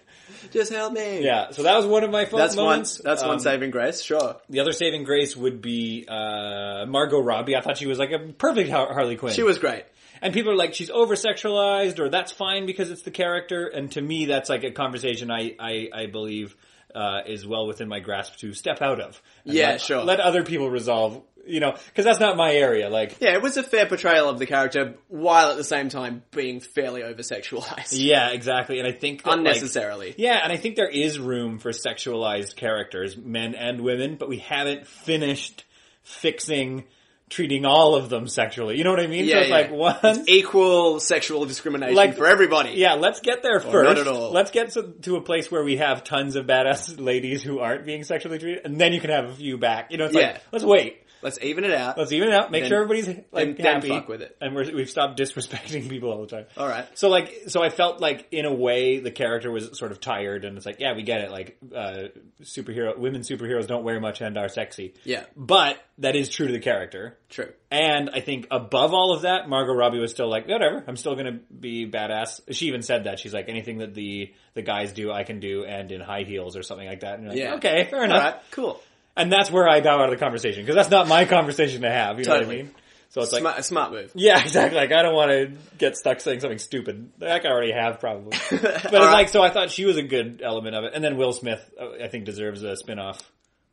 Just help me. Yeah, so that was one of my fun that's moments. One, that's um, one saving grace, sure. The other saving grace would be uh Margot Robbie. I thought she was like a perfect Harley Quinn. She was great. And people are like, she's over-sexualized, or that's fine because it's the character. And to me, that's like a conversation I, I, I believe uh is well within my grasp to step out of. Yeah, let, sure. Let other people resolve, you know, because that's not my area. Like, yeah, it was a fair portrayal of the character while at the same time being fairly over-sexualized. Yeah, exactly. And I think that, unnecessarily. Like, yeah, and I think there is room for sexualized characters, men and women, but we haven't finished fixing treating all of them sexually. You know what I mean? Yeah, so it's yeah. like one it's equal sexual discrimination like, for everybody. Yeah, let's get there first. Or not at all. Let's get to, to a place where we have tons of badass ladies who aren't being sexually treated, and then you can have a few back. You know, it's yeah. like let's wait. Let's even it out. Let's even it out. Make then, sure everybody's like then, happy. Then fuck with it. And we're, we've stopped disrespecting people all the time. All right. So like, so I felt like in a way the character was sort of tired, and it's like, yeah, we get it. Like, uh, superhero women superheroes don't wear much and are sexy. Yeah. But that is true to the character. True. And I think above all of that, Margot Robbie was still like, whatever, I'm still gonna be badass. She even said that. She's like, anything that the the guys do, I can do, and in high heels or something like that. And you're like, yeah. okay, fair enough. All right. Cool. And that's where I bow out of the conversation, because that's not my conversation to have, you know totally. what I mean? So it's like... Smart, smart move. Yeah, exactly. Like, I don't want to get stuck saying something stupid. Like, I already have, probably. But it's right. like, so I thought she was a good element of it. And then Will Smith, I think, deserves a spin-off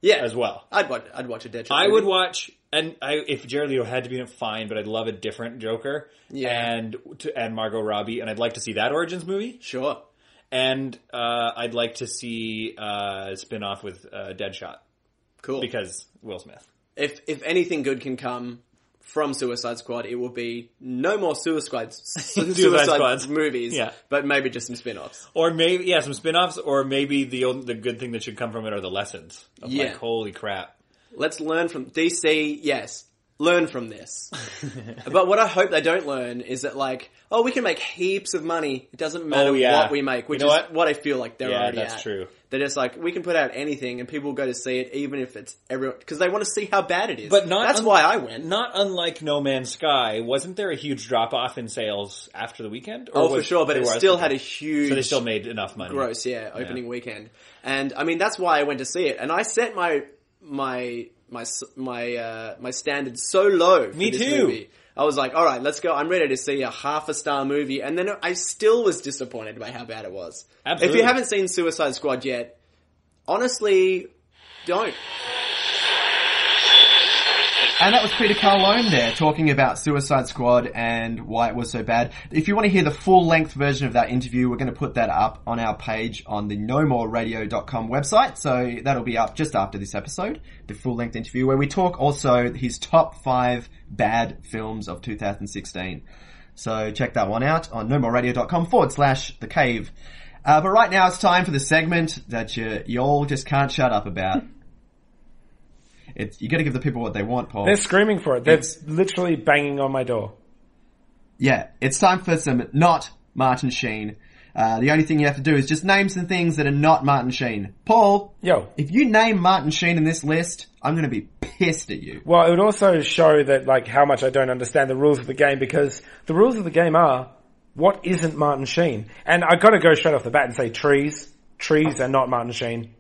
yeah. as well. I'd watch, I'd watch a Deadshot I movie. would watch... And I, if Jared Leto had to be in it, fine, but I'd love a different Joker. Yeah. And, to, and Margot Robbie, and I'd like to see that Origins movie. Sure. And uh I'd like to see uh, a spin-off with uh, Deadshot. Cool. Because Will Smith. If if anything good can come from Suicide Squad, it will be no more Suicide Suicide, Suicide Squads. movies, yeah. but maybe just some spin-offs. Or maybe yeah, some spin-offs, or maybe the old, the good thing that should come from it are the lessons. Of yeah. like, holy crap. Let's learn from D C, yes. Learn from this. But what I hope they don't learn is that, like, oh, we can make heaps of money. It doesn't matter oh, yeah. what we make, which you know is what? what I feel like they're yeah, already that's at. true. They're just like, we can put out anything and people will go to see it, even if it's everyone, because they want to see how bad it is. But not That's un- why I went. Not unlike No Man's Sky, wasn't there a huge drop-off in sales after the weekend? Or oh, was, for sure, but it still had a huge... So they still made enough money. Gross, yeah, opening yeah. weekend. And, I mean, that's why I went to see it. And I set my... my My my uh, my standards so low. For Me this too. Movie. I was like, all right, let's go. I'm ready to see a half a star movie, and then I still was disappointed by how bad it was. Absolutely. If you haven't seen Suicide Squad yet, honestly, don't. And that was Peter Carlone there talking about Suicide Squad and why it was so bad. If you want to hear the full-length version of that interview, we're going to put that up on our page on the no more radio dot com website. So that'll be up just after this episode, the full-length interview, where we talk also his top five bad films of two thousand sixteen. So check that one out on no more radio dot com forward slash the cave. Uh, but right now it's time for the segment that you, you all just can't shut up about. It's, you got to give the people what they want, Paul. They're screaming for it. They're it's, literally banging on my door. Yeah, it's time for some not Martin Sheen. Uh, the only thing you have to do is just name some things that are not Martin Sheen. Paul, yo, if you name Martin Sheen in this list, I'm going to be pissed at you. Well, it would also show that like how much I don't understand the rules of the game, because the rules of the game are what isn't Martin Sheen. And I've got to go straight off the bat and say trees. Trees are not Martin Sheen. one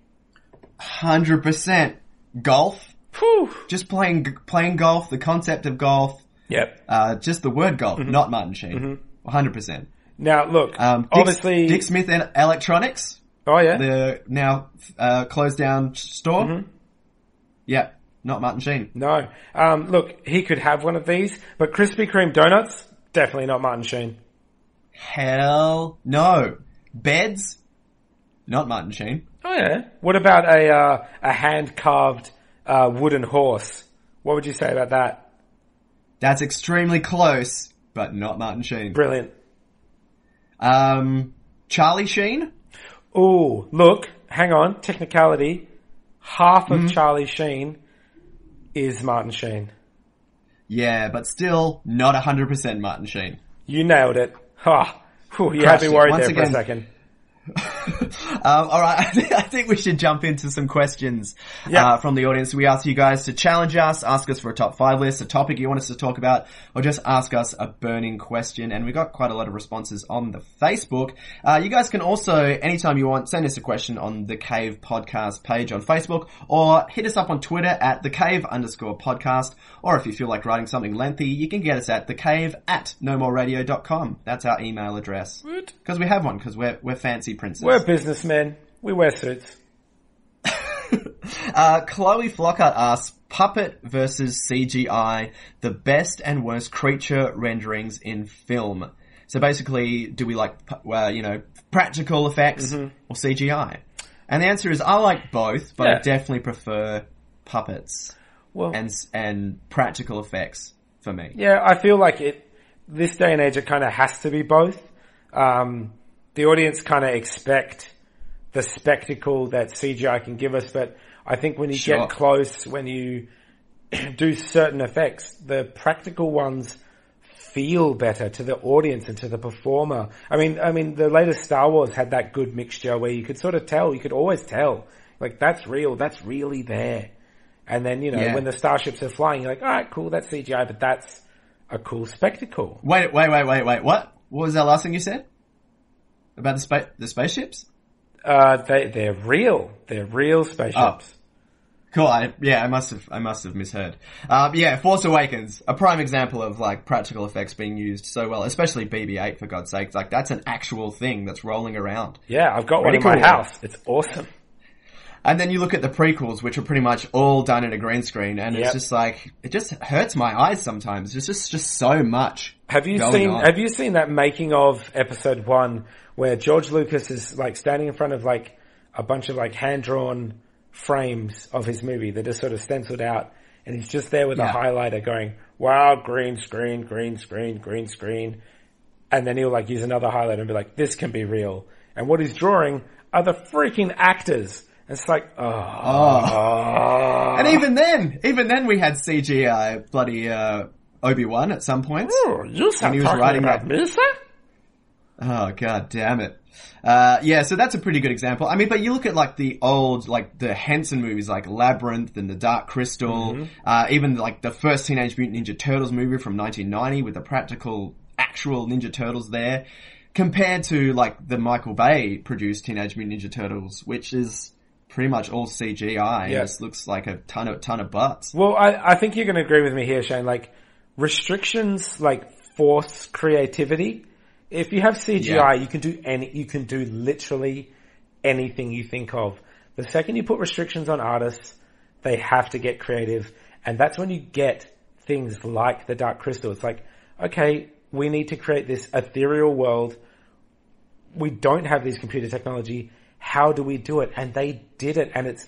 hundred percent. Golf. Whew. Just playing playing golf, the concept of golf. Yep. Uh, just the word golf, mm-hmm. not Martin Sheen. Mm-hmm. one hundred percent. Now, look, um, Dick, obviously... Dick Smith and Electronics. Oh, yeah. The now uh, closed down store. Mm-hmm. Yeah, not Martin Sheen. No. Um, look, he could have one of these, but Krispy Kreme donuts, definitely not Martin Sheen. Hell no. Beds, not Martin Sheen. Oh, yeah. What about a uh, a hand-carved uh, wooden horse? What would you say about that? That's extremely close, but not Martin Sheen. Brilliant. Um, Charlie Sheen? Ooh, look, hang on, technicality. Half of mm. Charlie Sheen is Martin Sheen. Yeah, but still not one hundred percent Martin Sheen. You nailed it. Oh, whew, you Crushed had me worried there again. For a second. um, all right, I, th- I think we should jump into some questions yep. uh, from the audience. We ask you guys to challenge us, ask us for a top five list, a topic you want us to talk about, or just ask us a burning question. And we got quite a lot of responses on the Facebook. Uh, you guys can also, anytime you want, send us a question on the Cave Podcast page on Facebook, or hit us up on Twitter at the Cave underscore podcast. Or if you feel like writing something lengthy, you can get us at the Cave at no more radio dot com. That's our email address. Because we have one, because we're we're fancy princes. We're businessmen. We wear suits. uh, Chloe Flockhart asks, puppet versus C G I, the best and worst creature renderings in film. So basically, do we like, uh, you know, practical effects mm-hmm. or C G I? And the answer is I like both, but yeah. I definitely prefer puppets well, and and practical effects for me. Yeah, I feel like it. This day and age, it kind of has to be both. Um The audience kind of expect the spectacle that C G I can give us, but I think when you sure. get close, when you do certain effects, the practical ones feel better to the audience and to the performer. I mean, I mean, the latest Star Wars had that good mixture where you could sort of tell, you could always tell, like that's real, that's really there. And then you know yeah. when the starships are flying, you're like, all right, cool, that's C G I, but that's a cool spectacle. Wait, wait, wait, wait, wait. What? What was that last thing you said? About the spa- the spaceships? Uh, they, they're real. They're real spaceships. Oh, cool. I, yeah, I must have, I must have misheard. Um, yeah, Force Awakens, a prime example of like practical effects being used so well, especially B B eight for God's sake. Like that's an actual thing that's rolling around. Yeah, I've got pretty one in cool my house. One. It's awesome. And then you look at the prequels, which are pretty much all done in a green screen, and yep. it's just like it just hurts my eyes sometimes. It's just just so much. Have you going seen on. Have you seen that making of Episode One where George Lucas is like standing in front of like a bunch of like hand drawn frames of his movie that are sort of stenciled out, and he's just there with yeah. a highlighter going, "Wow, green screen, green screen, green screen," and then he'll like use another highlighter and be like, "This can be real." And what he's drawing are the freaking actors. It's like, oh. oh. And even then, even then we had C G I bloody uh, Obi-Wan at some point. Oh, you sound he was talking about me, sir? Oh, god damn it. Uh, yeah, so that's a pretty good example. I mean, but you look at like the old, like the Henson movies like Labyrinth and The Dark Crystal, mm-hmm. uh, even like the first Teenage Mutant Ninja Turtles movie from nineteen ninety with the practical, actual Ninja Turtles there, compared to like the Michael Bay produced Teenage Mutant Ninja Turtles, which is... pretty much all C G I. Yeah. This looks like a ton of ton of butts. Well, I, I think you're going to agree with me here, Shane. Like restrictions, like force creativity. If you have C G I, yeah. you can do any. You can do literally anything you think of. The second you put restrictions on artists, they have to get creative, and that's when you get things like The Dark Crystal. It's like, okay, we need to create this ethereal world. We don't have this computer technology. How do we do it? And they did it, and it's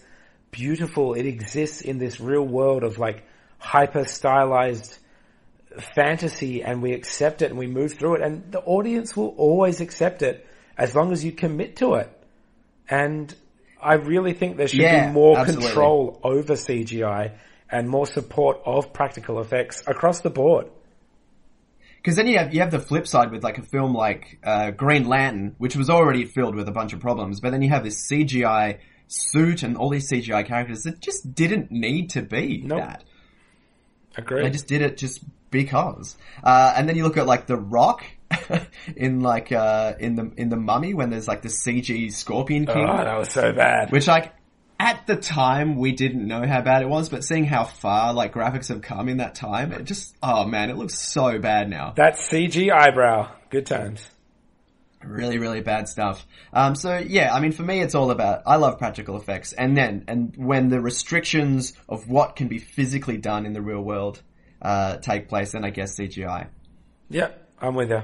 beautiful. It exists in this real world of like hyper stylized fantasy, and we accept it and we move through it, and the audience will always accept it as long as you commit to it. And I really think there should yeah, be more absolutely. Control over C G I and more support of practical effects across the board. Because then you have you have the flip side with like a film like uh, Green Lantern, which was already filled with a bunch of problems, but then you have this C G I suit and all these C G I characters that just didn't need to be nope. that. Agreed. They just did it just because. Uh, and then you look at like The Rock in like uh, in the in the Mummy when there's like the C G Scorpion King. Oh, that was so bad. Which like. At the time, we didn't know how bad it was, but seeing how far, like, graphics have come in that time, it just, oh man, it looks so bad now. That C G eyebrow. Good times. Really, really bad stuff. Um, so yeah, I mean, for me, it's all about, I love practical effects. And then, and when the restrictions of what can be physically done in the real world, uh, take place, then I guess C G I. Yeah, I'm with you.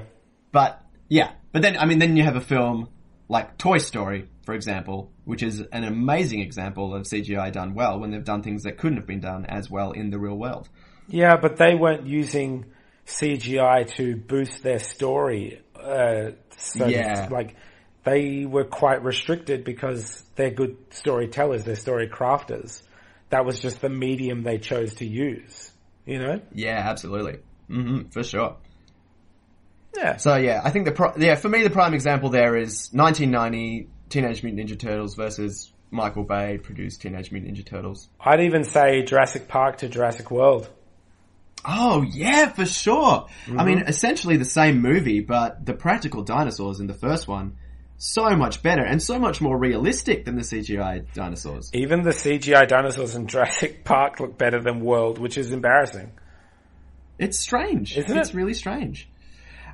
But, yeah. But then, I mean, then you have a film like Toy Story, for example, which is an amazing example of C G I done well when they've done things that couldn't have been done as well in the real world. Yeah, but they weren't using C G I to boost their story. Uh, so yeah. Like, they were quite restricted because they're good storytellers, they're story crafters. That was just the medium they chose to use, you know? Yeah, absolutely. Mm-hmm, for sure. Yeah. So, yeah, I think the... Pro- yeah, for me, the prime example there is nineteen ninety... Teenage Mutant Ninja Turtles versus Michael Bay produced Teenage Mutant Ninja Turtles. I'd even say Jurassic Park to Jurassic World. Oh, yeah, for sure. Mm-hmm. I mean, essentially the same movie, but the practical dinosaurs in the first one, so much better and so much more realistic than the C G I dinosaurs. Even the C G I dinosaurs in Jurassic Park look better than World, which is embarrassing. It's strange. Isn't it? It's really strange.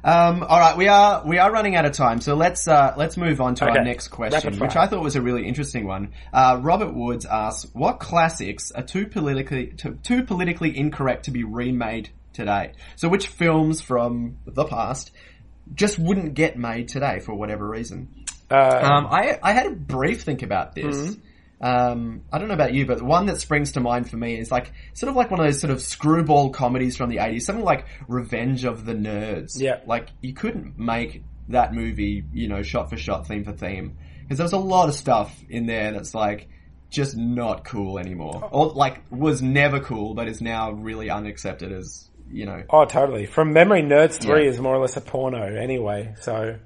Um, all right, we are we are running out of time, so let's uh, let's move on to okay. our next question, which I thought was a really interesting one. Uh, Robert Woods asks, "What classics are too politically too, too politically incorrect to be remade today? So, which films from the past just wouldn't get made today for whatever reason?" Um, um, I I had a brief think about this. Mm-hmm. Um, I don't know about you, but the one that springs to mind for me is like, sort of like one of those sort of screwball comedies from the eighties, something like Revenge of the Nerds. Yeah. Like, you couldn't make that movie, you know, shot for shot, theme for theme. Because there was a lot of stuff in there that's like, just not cool anymore. Or like, was never cool, but is now really unaccepted as, you know. Oh, totally. From memory, Nerds three yeah. is more or less a porno anyway, so...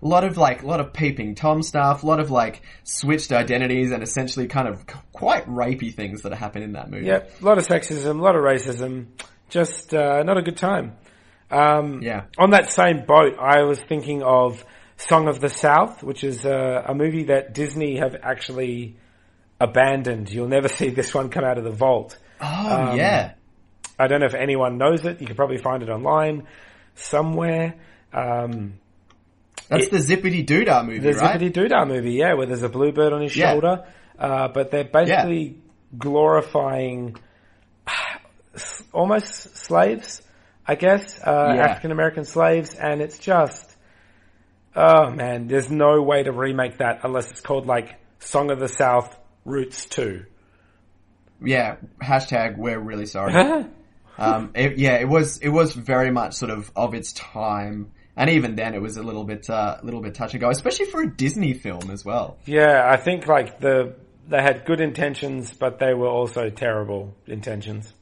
A lot of like, a lot of peeping Tom stuff, a lot of like switched identities and essentially kind of quite rapey things that happen in that movie. Yeah, a lot of sexism, a lot of racism, just uh, not a good time. Um, yeah. On that same boat, I was thinking of Song of the South, which is uh, a movie that Disney have actually abandoned. You'll never see this one come out of the vault. Oh, um, yeah. I don't know if anyone knows it. You could probably find it online somewhere. Um... That's it, the Zippity Doodah movie, the right? The Zippity Doodah movie, yeah, where there's a bluebird on his yeah. shoulder. Uh, but they're basically yeah. glorifying almost slaves, I guess, uh, yeah. African-American slaves. And it's just, oh man, there's no way to remake that unless it's called like Song of the South Roots two. Yeah, hashtag we're really sorry. um, it, yeah, it was, it was very much sort of of its time. And even then, it was a little bit, uh, little bit touch and go, especially for a Disney film as well. Yeah, I think like the they had good intentions, but they were also terrible intentions.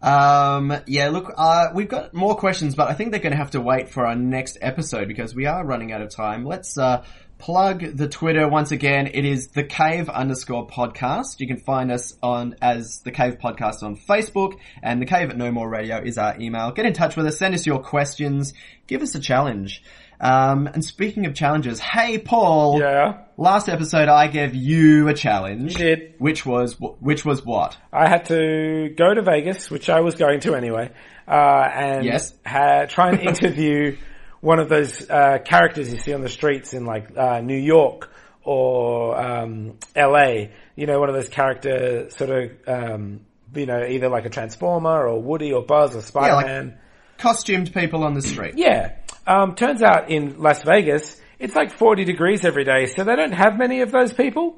Um, yeah, look, uh, we've got more questions, but I think they're going to have to wait for our next episode because we are running out of time. Let's uh, plug the Twitter once again. It is the Cave underscore podcast. You can find us on as the Cave Podcast on Facebook, and the Cave at No More Radio is our email. Get in touch with us. Send us your questions. Give us a challenge. Um, and speaking of challenges, hey Paul. Yeah. Last episode, I gave you a challenge. You did. Which was which was what? I had to go to Vegas, which I was going to anyway, uh, and yes. ha- try and interview one of those uh characters you see on the streets in like uh New York or um L A. You know, one of those character sort of um you know either like a Transformer or Woody or Buzz or Spider-Man. Yeah, like costumed people on the street. Yeah. Um, turns out in Las Vegas, it's like forty degrees every day, so they don't have many of those people.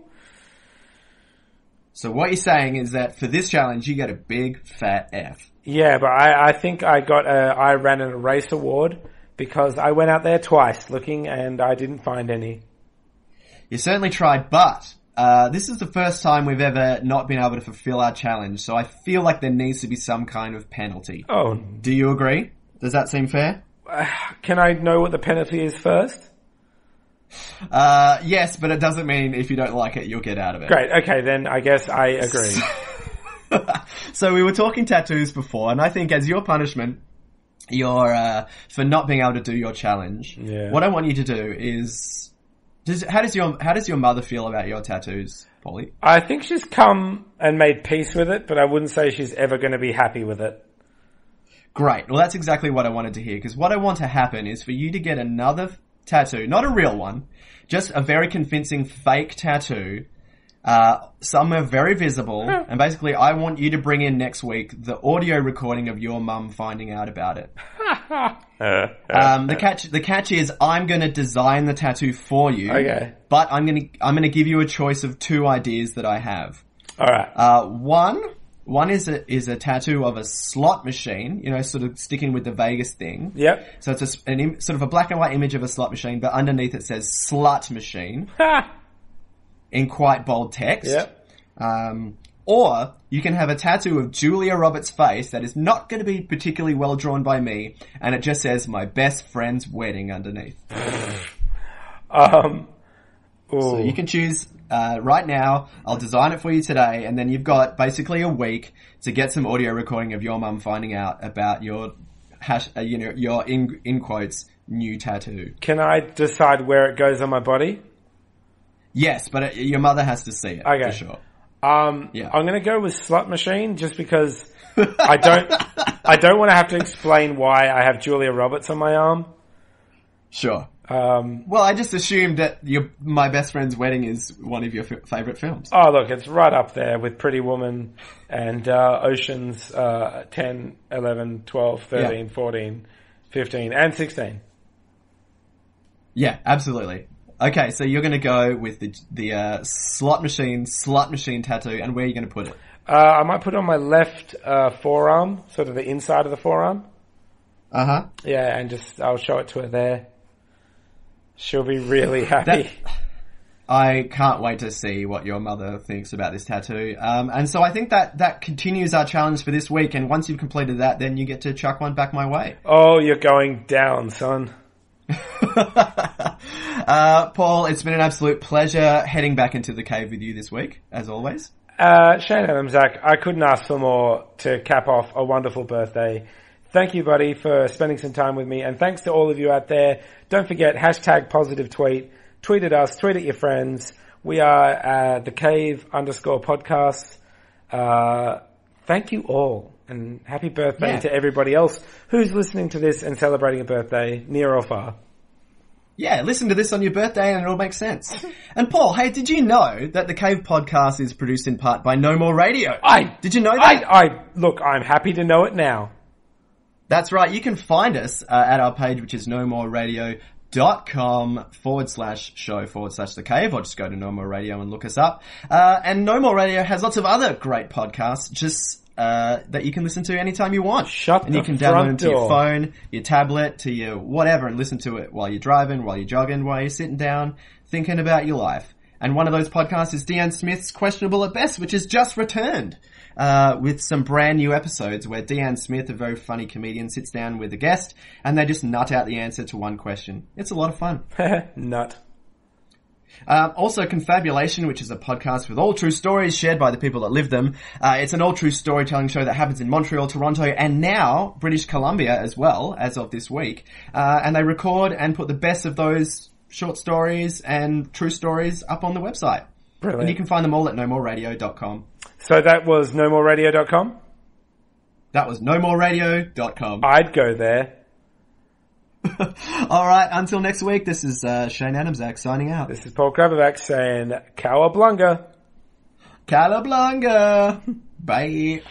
So what you're saying is that for this challenge, you get a big fat F. Yeah, but I, I think I got a, I ran a race award because I went out there twice looking and I didn't find any. You certainly tried, but Uh, this is the first time we've ever not been able to fulfill our challenge, so I feel like there needs to be some kind of penalty. Oh. Do you agree? Does that seem fair? Uh, can I know what the penalty is first? Uh, yes, but it doesn't mean if you don't like it, you'll get out of it. Great, okay, then I guess I agree. So we were talking tattoos before, and I think as your punishment, your uh, for not being able to do your challenge, yeah. what I want you to do is... Does, how does your how does your mother feel about your tattoos, Polly? I think she's come and made peace with it, but I wouldn't say she's ever going to be happy with it. Great. Well, that's exactly what I wanted to hear, because what I want to happen is for you to get another tattoo, not a real one, just a very convincing fake tattoo, uh, somewhere very visible, huh. and basically I want you to bring in next week the audio recording of your mum finding out about it. Um, the catch, the catch is I'm going to design the tattoo for you. Okay. But I'm going to, I'm going to give you a choice of two ideas that I have. All right. Uh, one, one is a, is a tattoo of a slot machine, you know, sort of sticking with the Vegas thing. Yep. So it's a, an im- sort of a black and white image of a slot machine, but underneath it says slut machine in quite bold text. Yep. Um, Or you can have a tattoo of Julia Roberts' face that is not going to be particularly well drawn by me, and it just says "My best friend's wedding" underneath. um, so you can choose uh, right now. I'll design it for you today, and then you've got basically a week to get some audio recording of your mum finding out about your hash, uh, you know, your in in quotes new tattoo. Can I decide where it goes on my body? Yes, but it, your mother has to see it okay. for sure. Um, yeah. I'm gonna go with slut machine just because I don't, I don't want to have to explain why I have Julia Roberts on my arm. Sure. Um, well, I just assumed that your, my best friend's wedding is one of your f- favorite films. Oh, look, it's right up there with Pretty Woman and, uh, Oceans, uh, ten, eleven, twelve, thirteen, yeah. fourteen, fifteen and sixteen. Yeah, absolutely. Okay, so you're going to go with the the uh, slot machine, slut machine tattoo, and where are you going to put it? Uh, I might put it on my left uh, forearm, sort of the inside of the forearm. Uh huh. Yeah, and just I'll show it to her there. She'll be really happy. That, I can't wait to see what your mother thinks about this tattoo. Um, and so I think that that continues our challenge for this week. And once you've completed that, then you get to chuck one back my way. Oh, you're going down, son. uh, Paul, it's been an absolute pleasure heading back into the cave with you this week, as always. Uh, Shane Adamczak, I couldn't ask for more to cap off a wonderful birthday. Thank you, buddy, for spending some time with me, and thanks to all of you out there. Don't forget, hashtag positive tweet. Tweet at us, tweet at your friends. We are uh, the cave underscore podcast. Uh, thank you all, and happy birthday yeah. to everybody else who's listening to this and celebrating a birthday, near or far. Yeah, listen to this on your birthday and it all makes sense. And Paul, hey, did you know that the Cave podcast is produced in part by No More Radio? I did you know that? I, I look, I'm happy to know it now. That's right. You can find us uh, at our page, which is nomoreradio.com forward slash show forward slash the cave, or just go to No More Radio and look us up. Uh, and No More Radio has lots of other great podcasts. Just Uh, that you can listen to anytime you want. Shut and the you can download them to your phone, your tablet, to your whatever, and listen to it while you're driving, while you're jogging, while you're sitting down, thinking about your life. And one of those podcasts is Deanne Smith's Questionable at Best, which has just returned uh, with some brand new episodes where Deanne Smith, a very funny comedian, sits down with a guest and they just nut out the answer to one question. It's a lot of fun. Nut. Um, also, Confabulation, which is a podcast with all true stories shared by the people that live them. Uh, it's an all-true storytelling show that happens in Montreal, Toronto, and now British Columbia as well, as of this week. Uh, and they record and put the best of those short stories and true stories up on the website. Brilliant. And you can find them all at no more radio dot com. So that was no more radio dot com? That was no more radio dot com. I'd go there. All right, until next week, this is uh, Shane Adamczak signing out. This is Paul Grabovac saying Cowabunga. Cowabunga. Bye.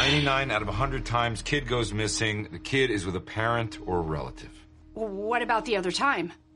ninety-nine out of one hundred times, kid goes missing. The kid is with a parent or a relative. What about the other time?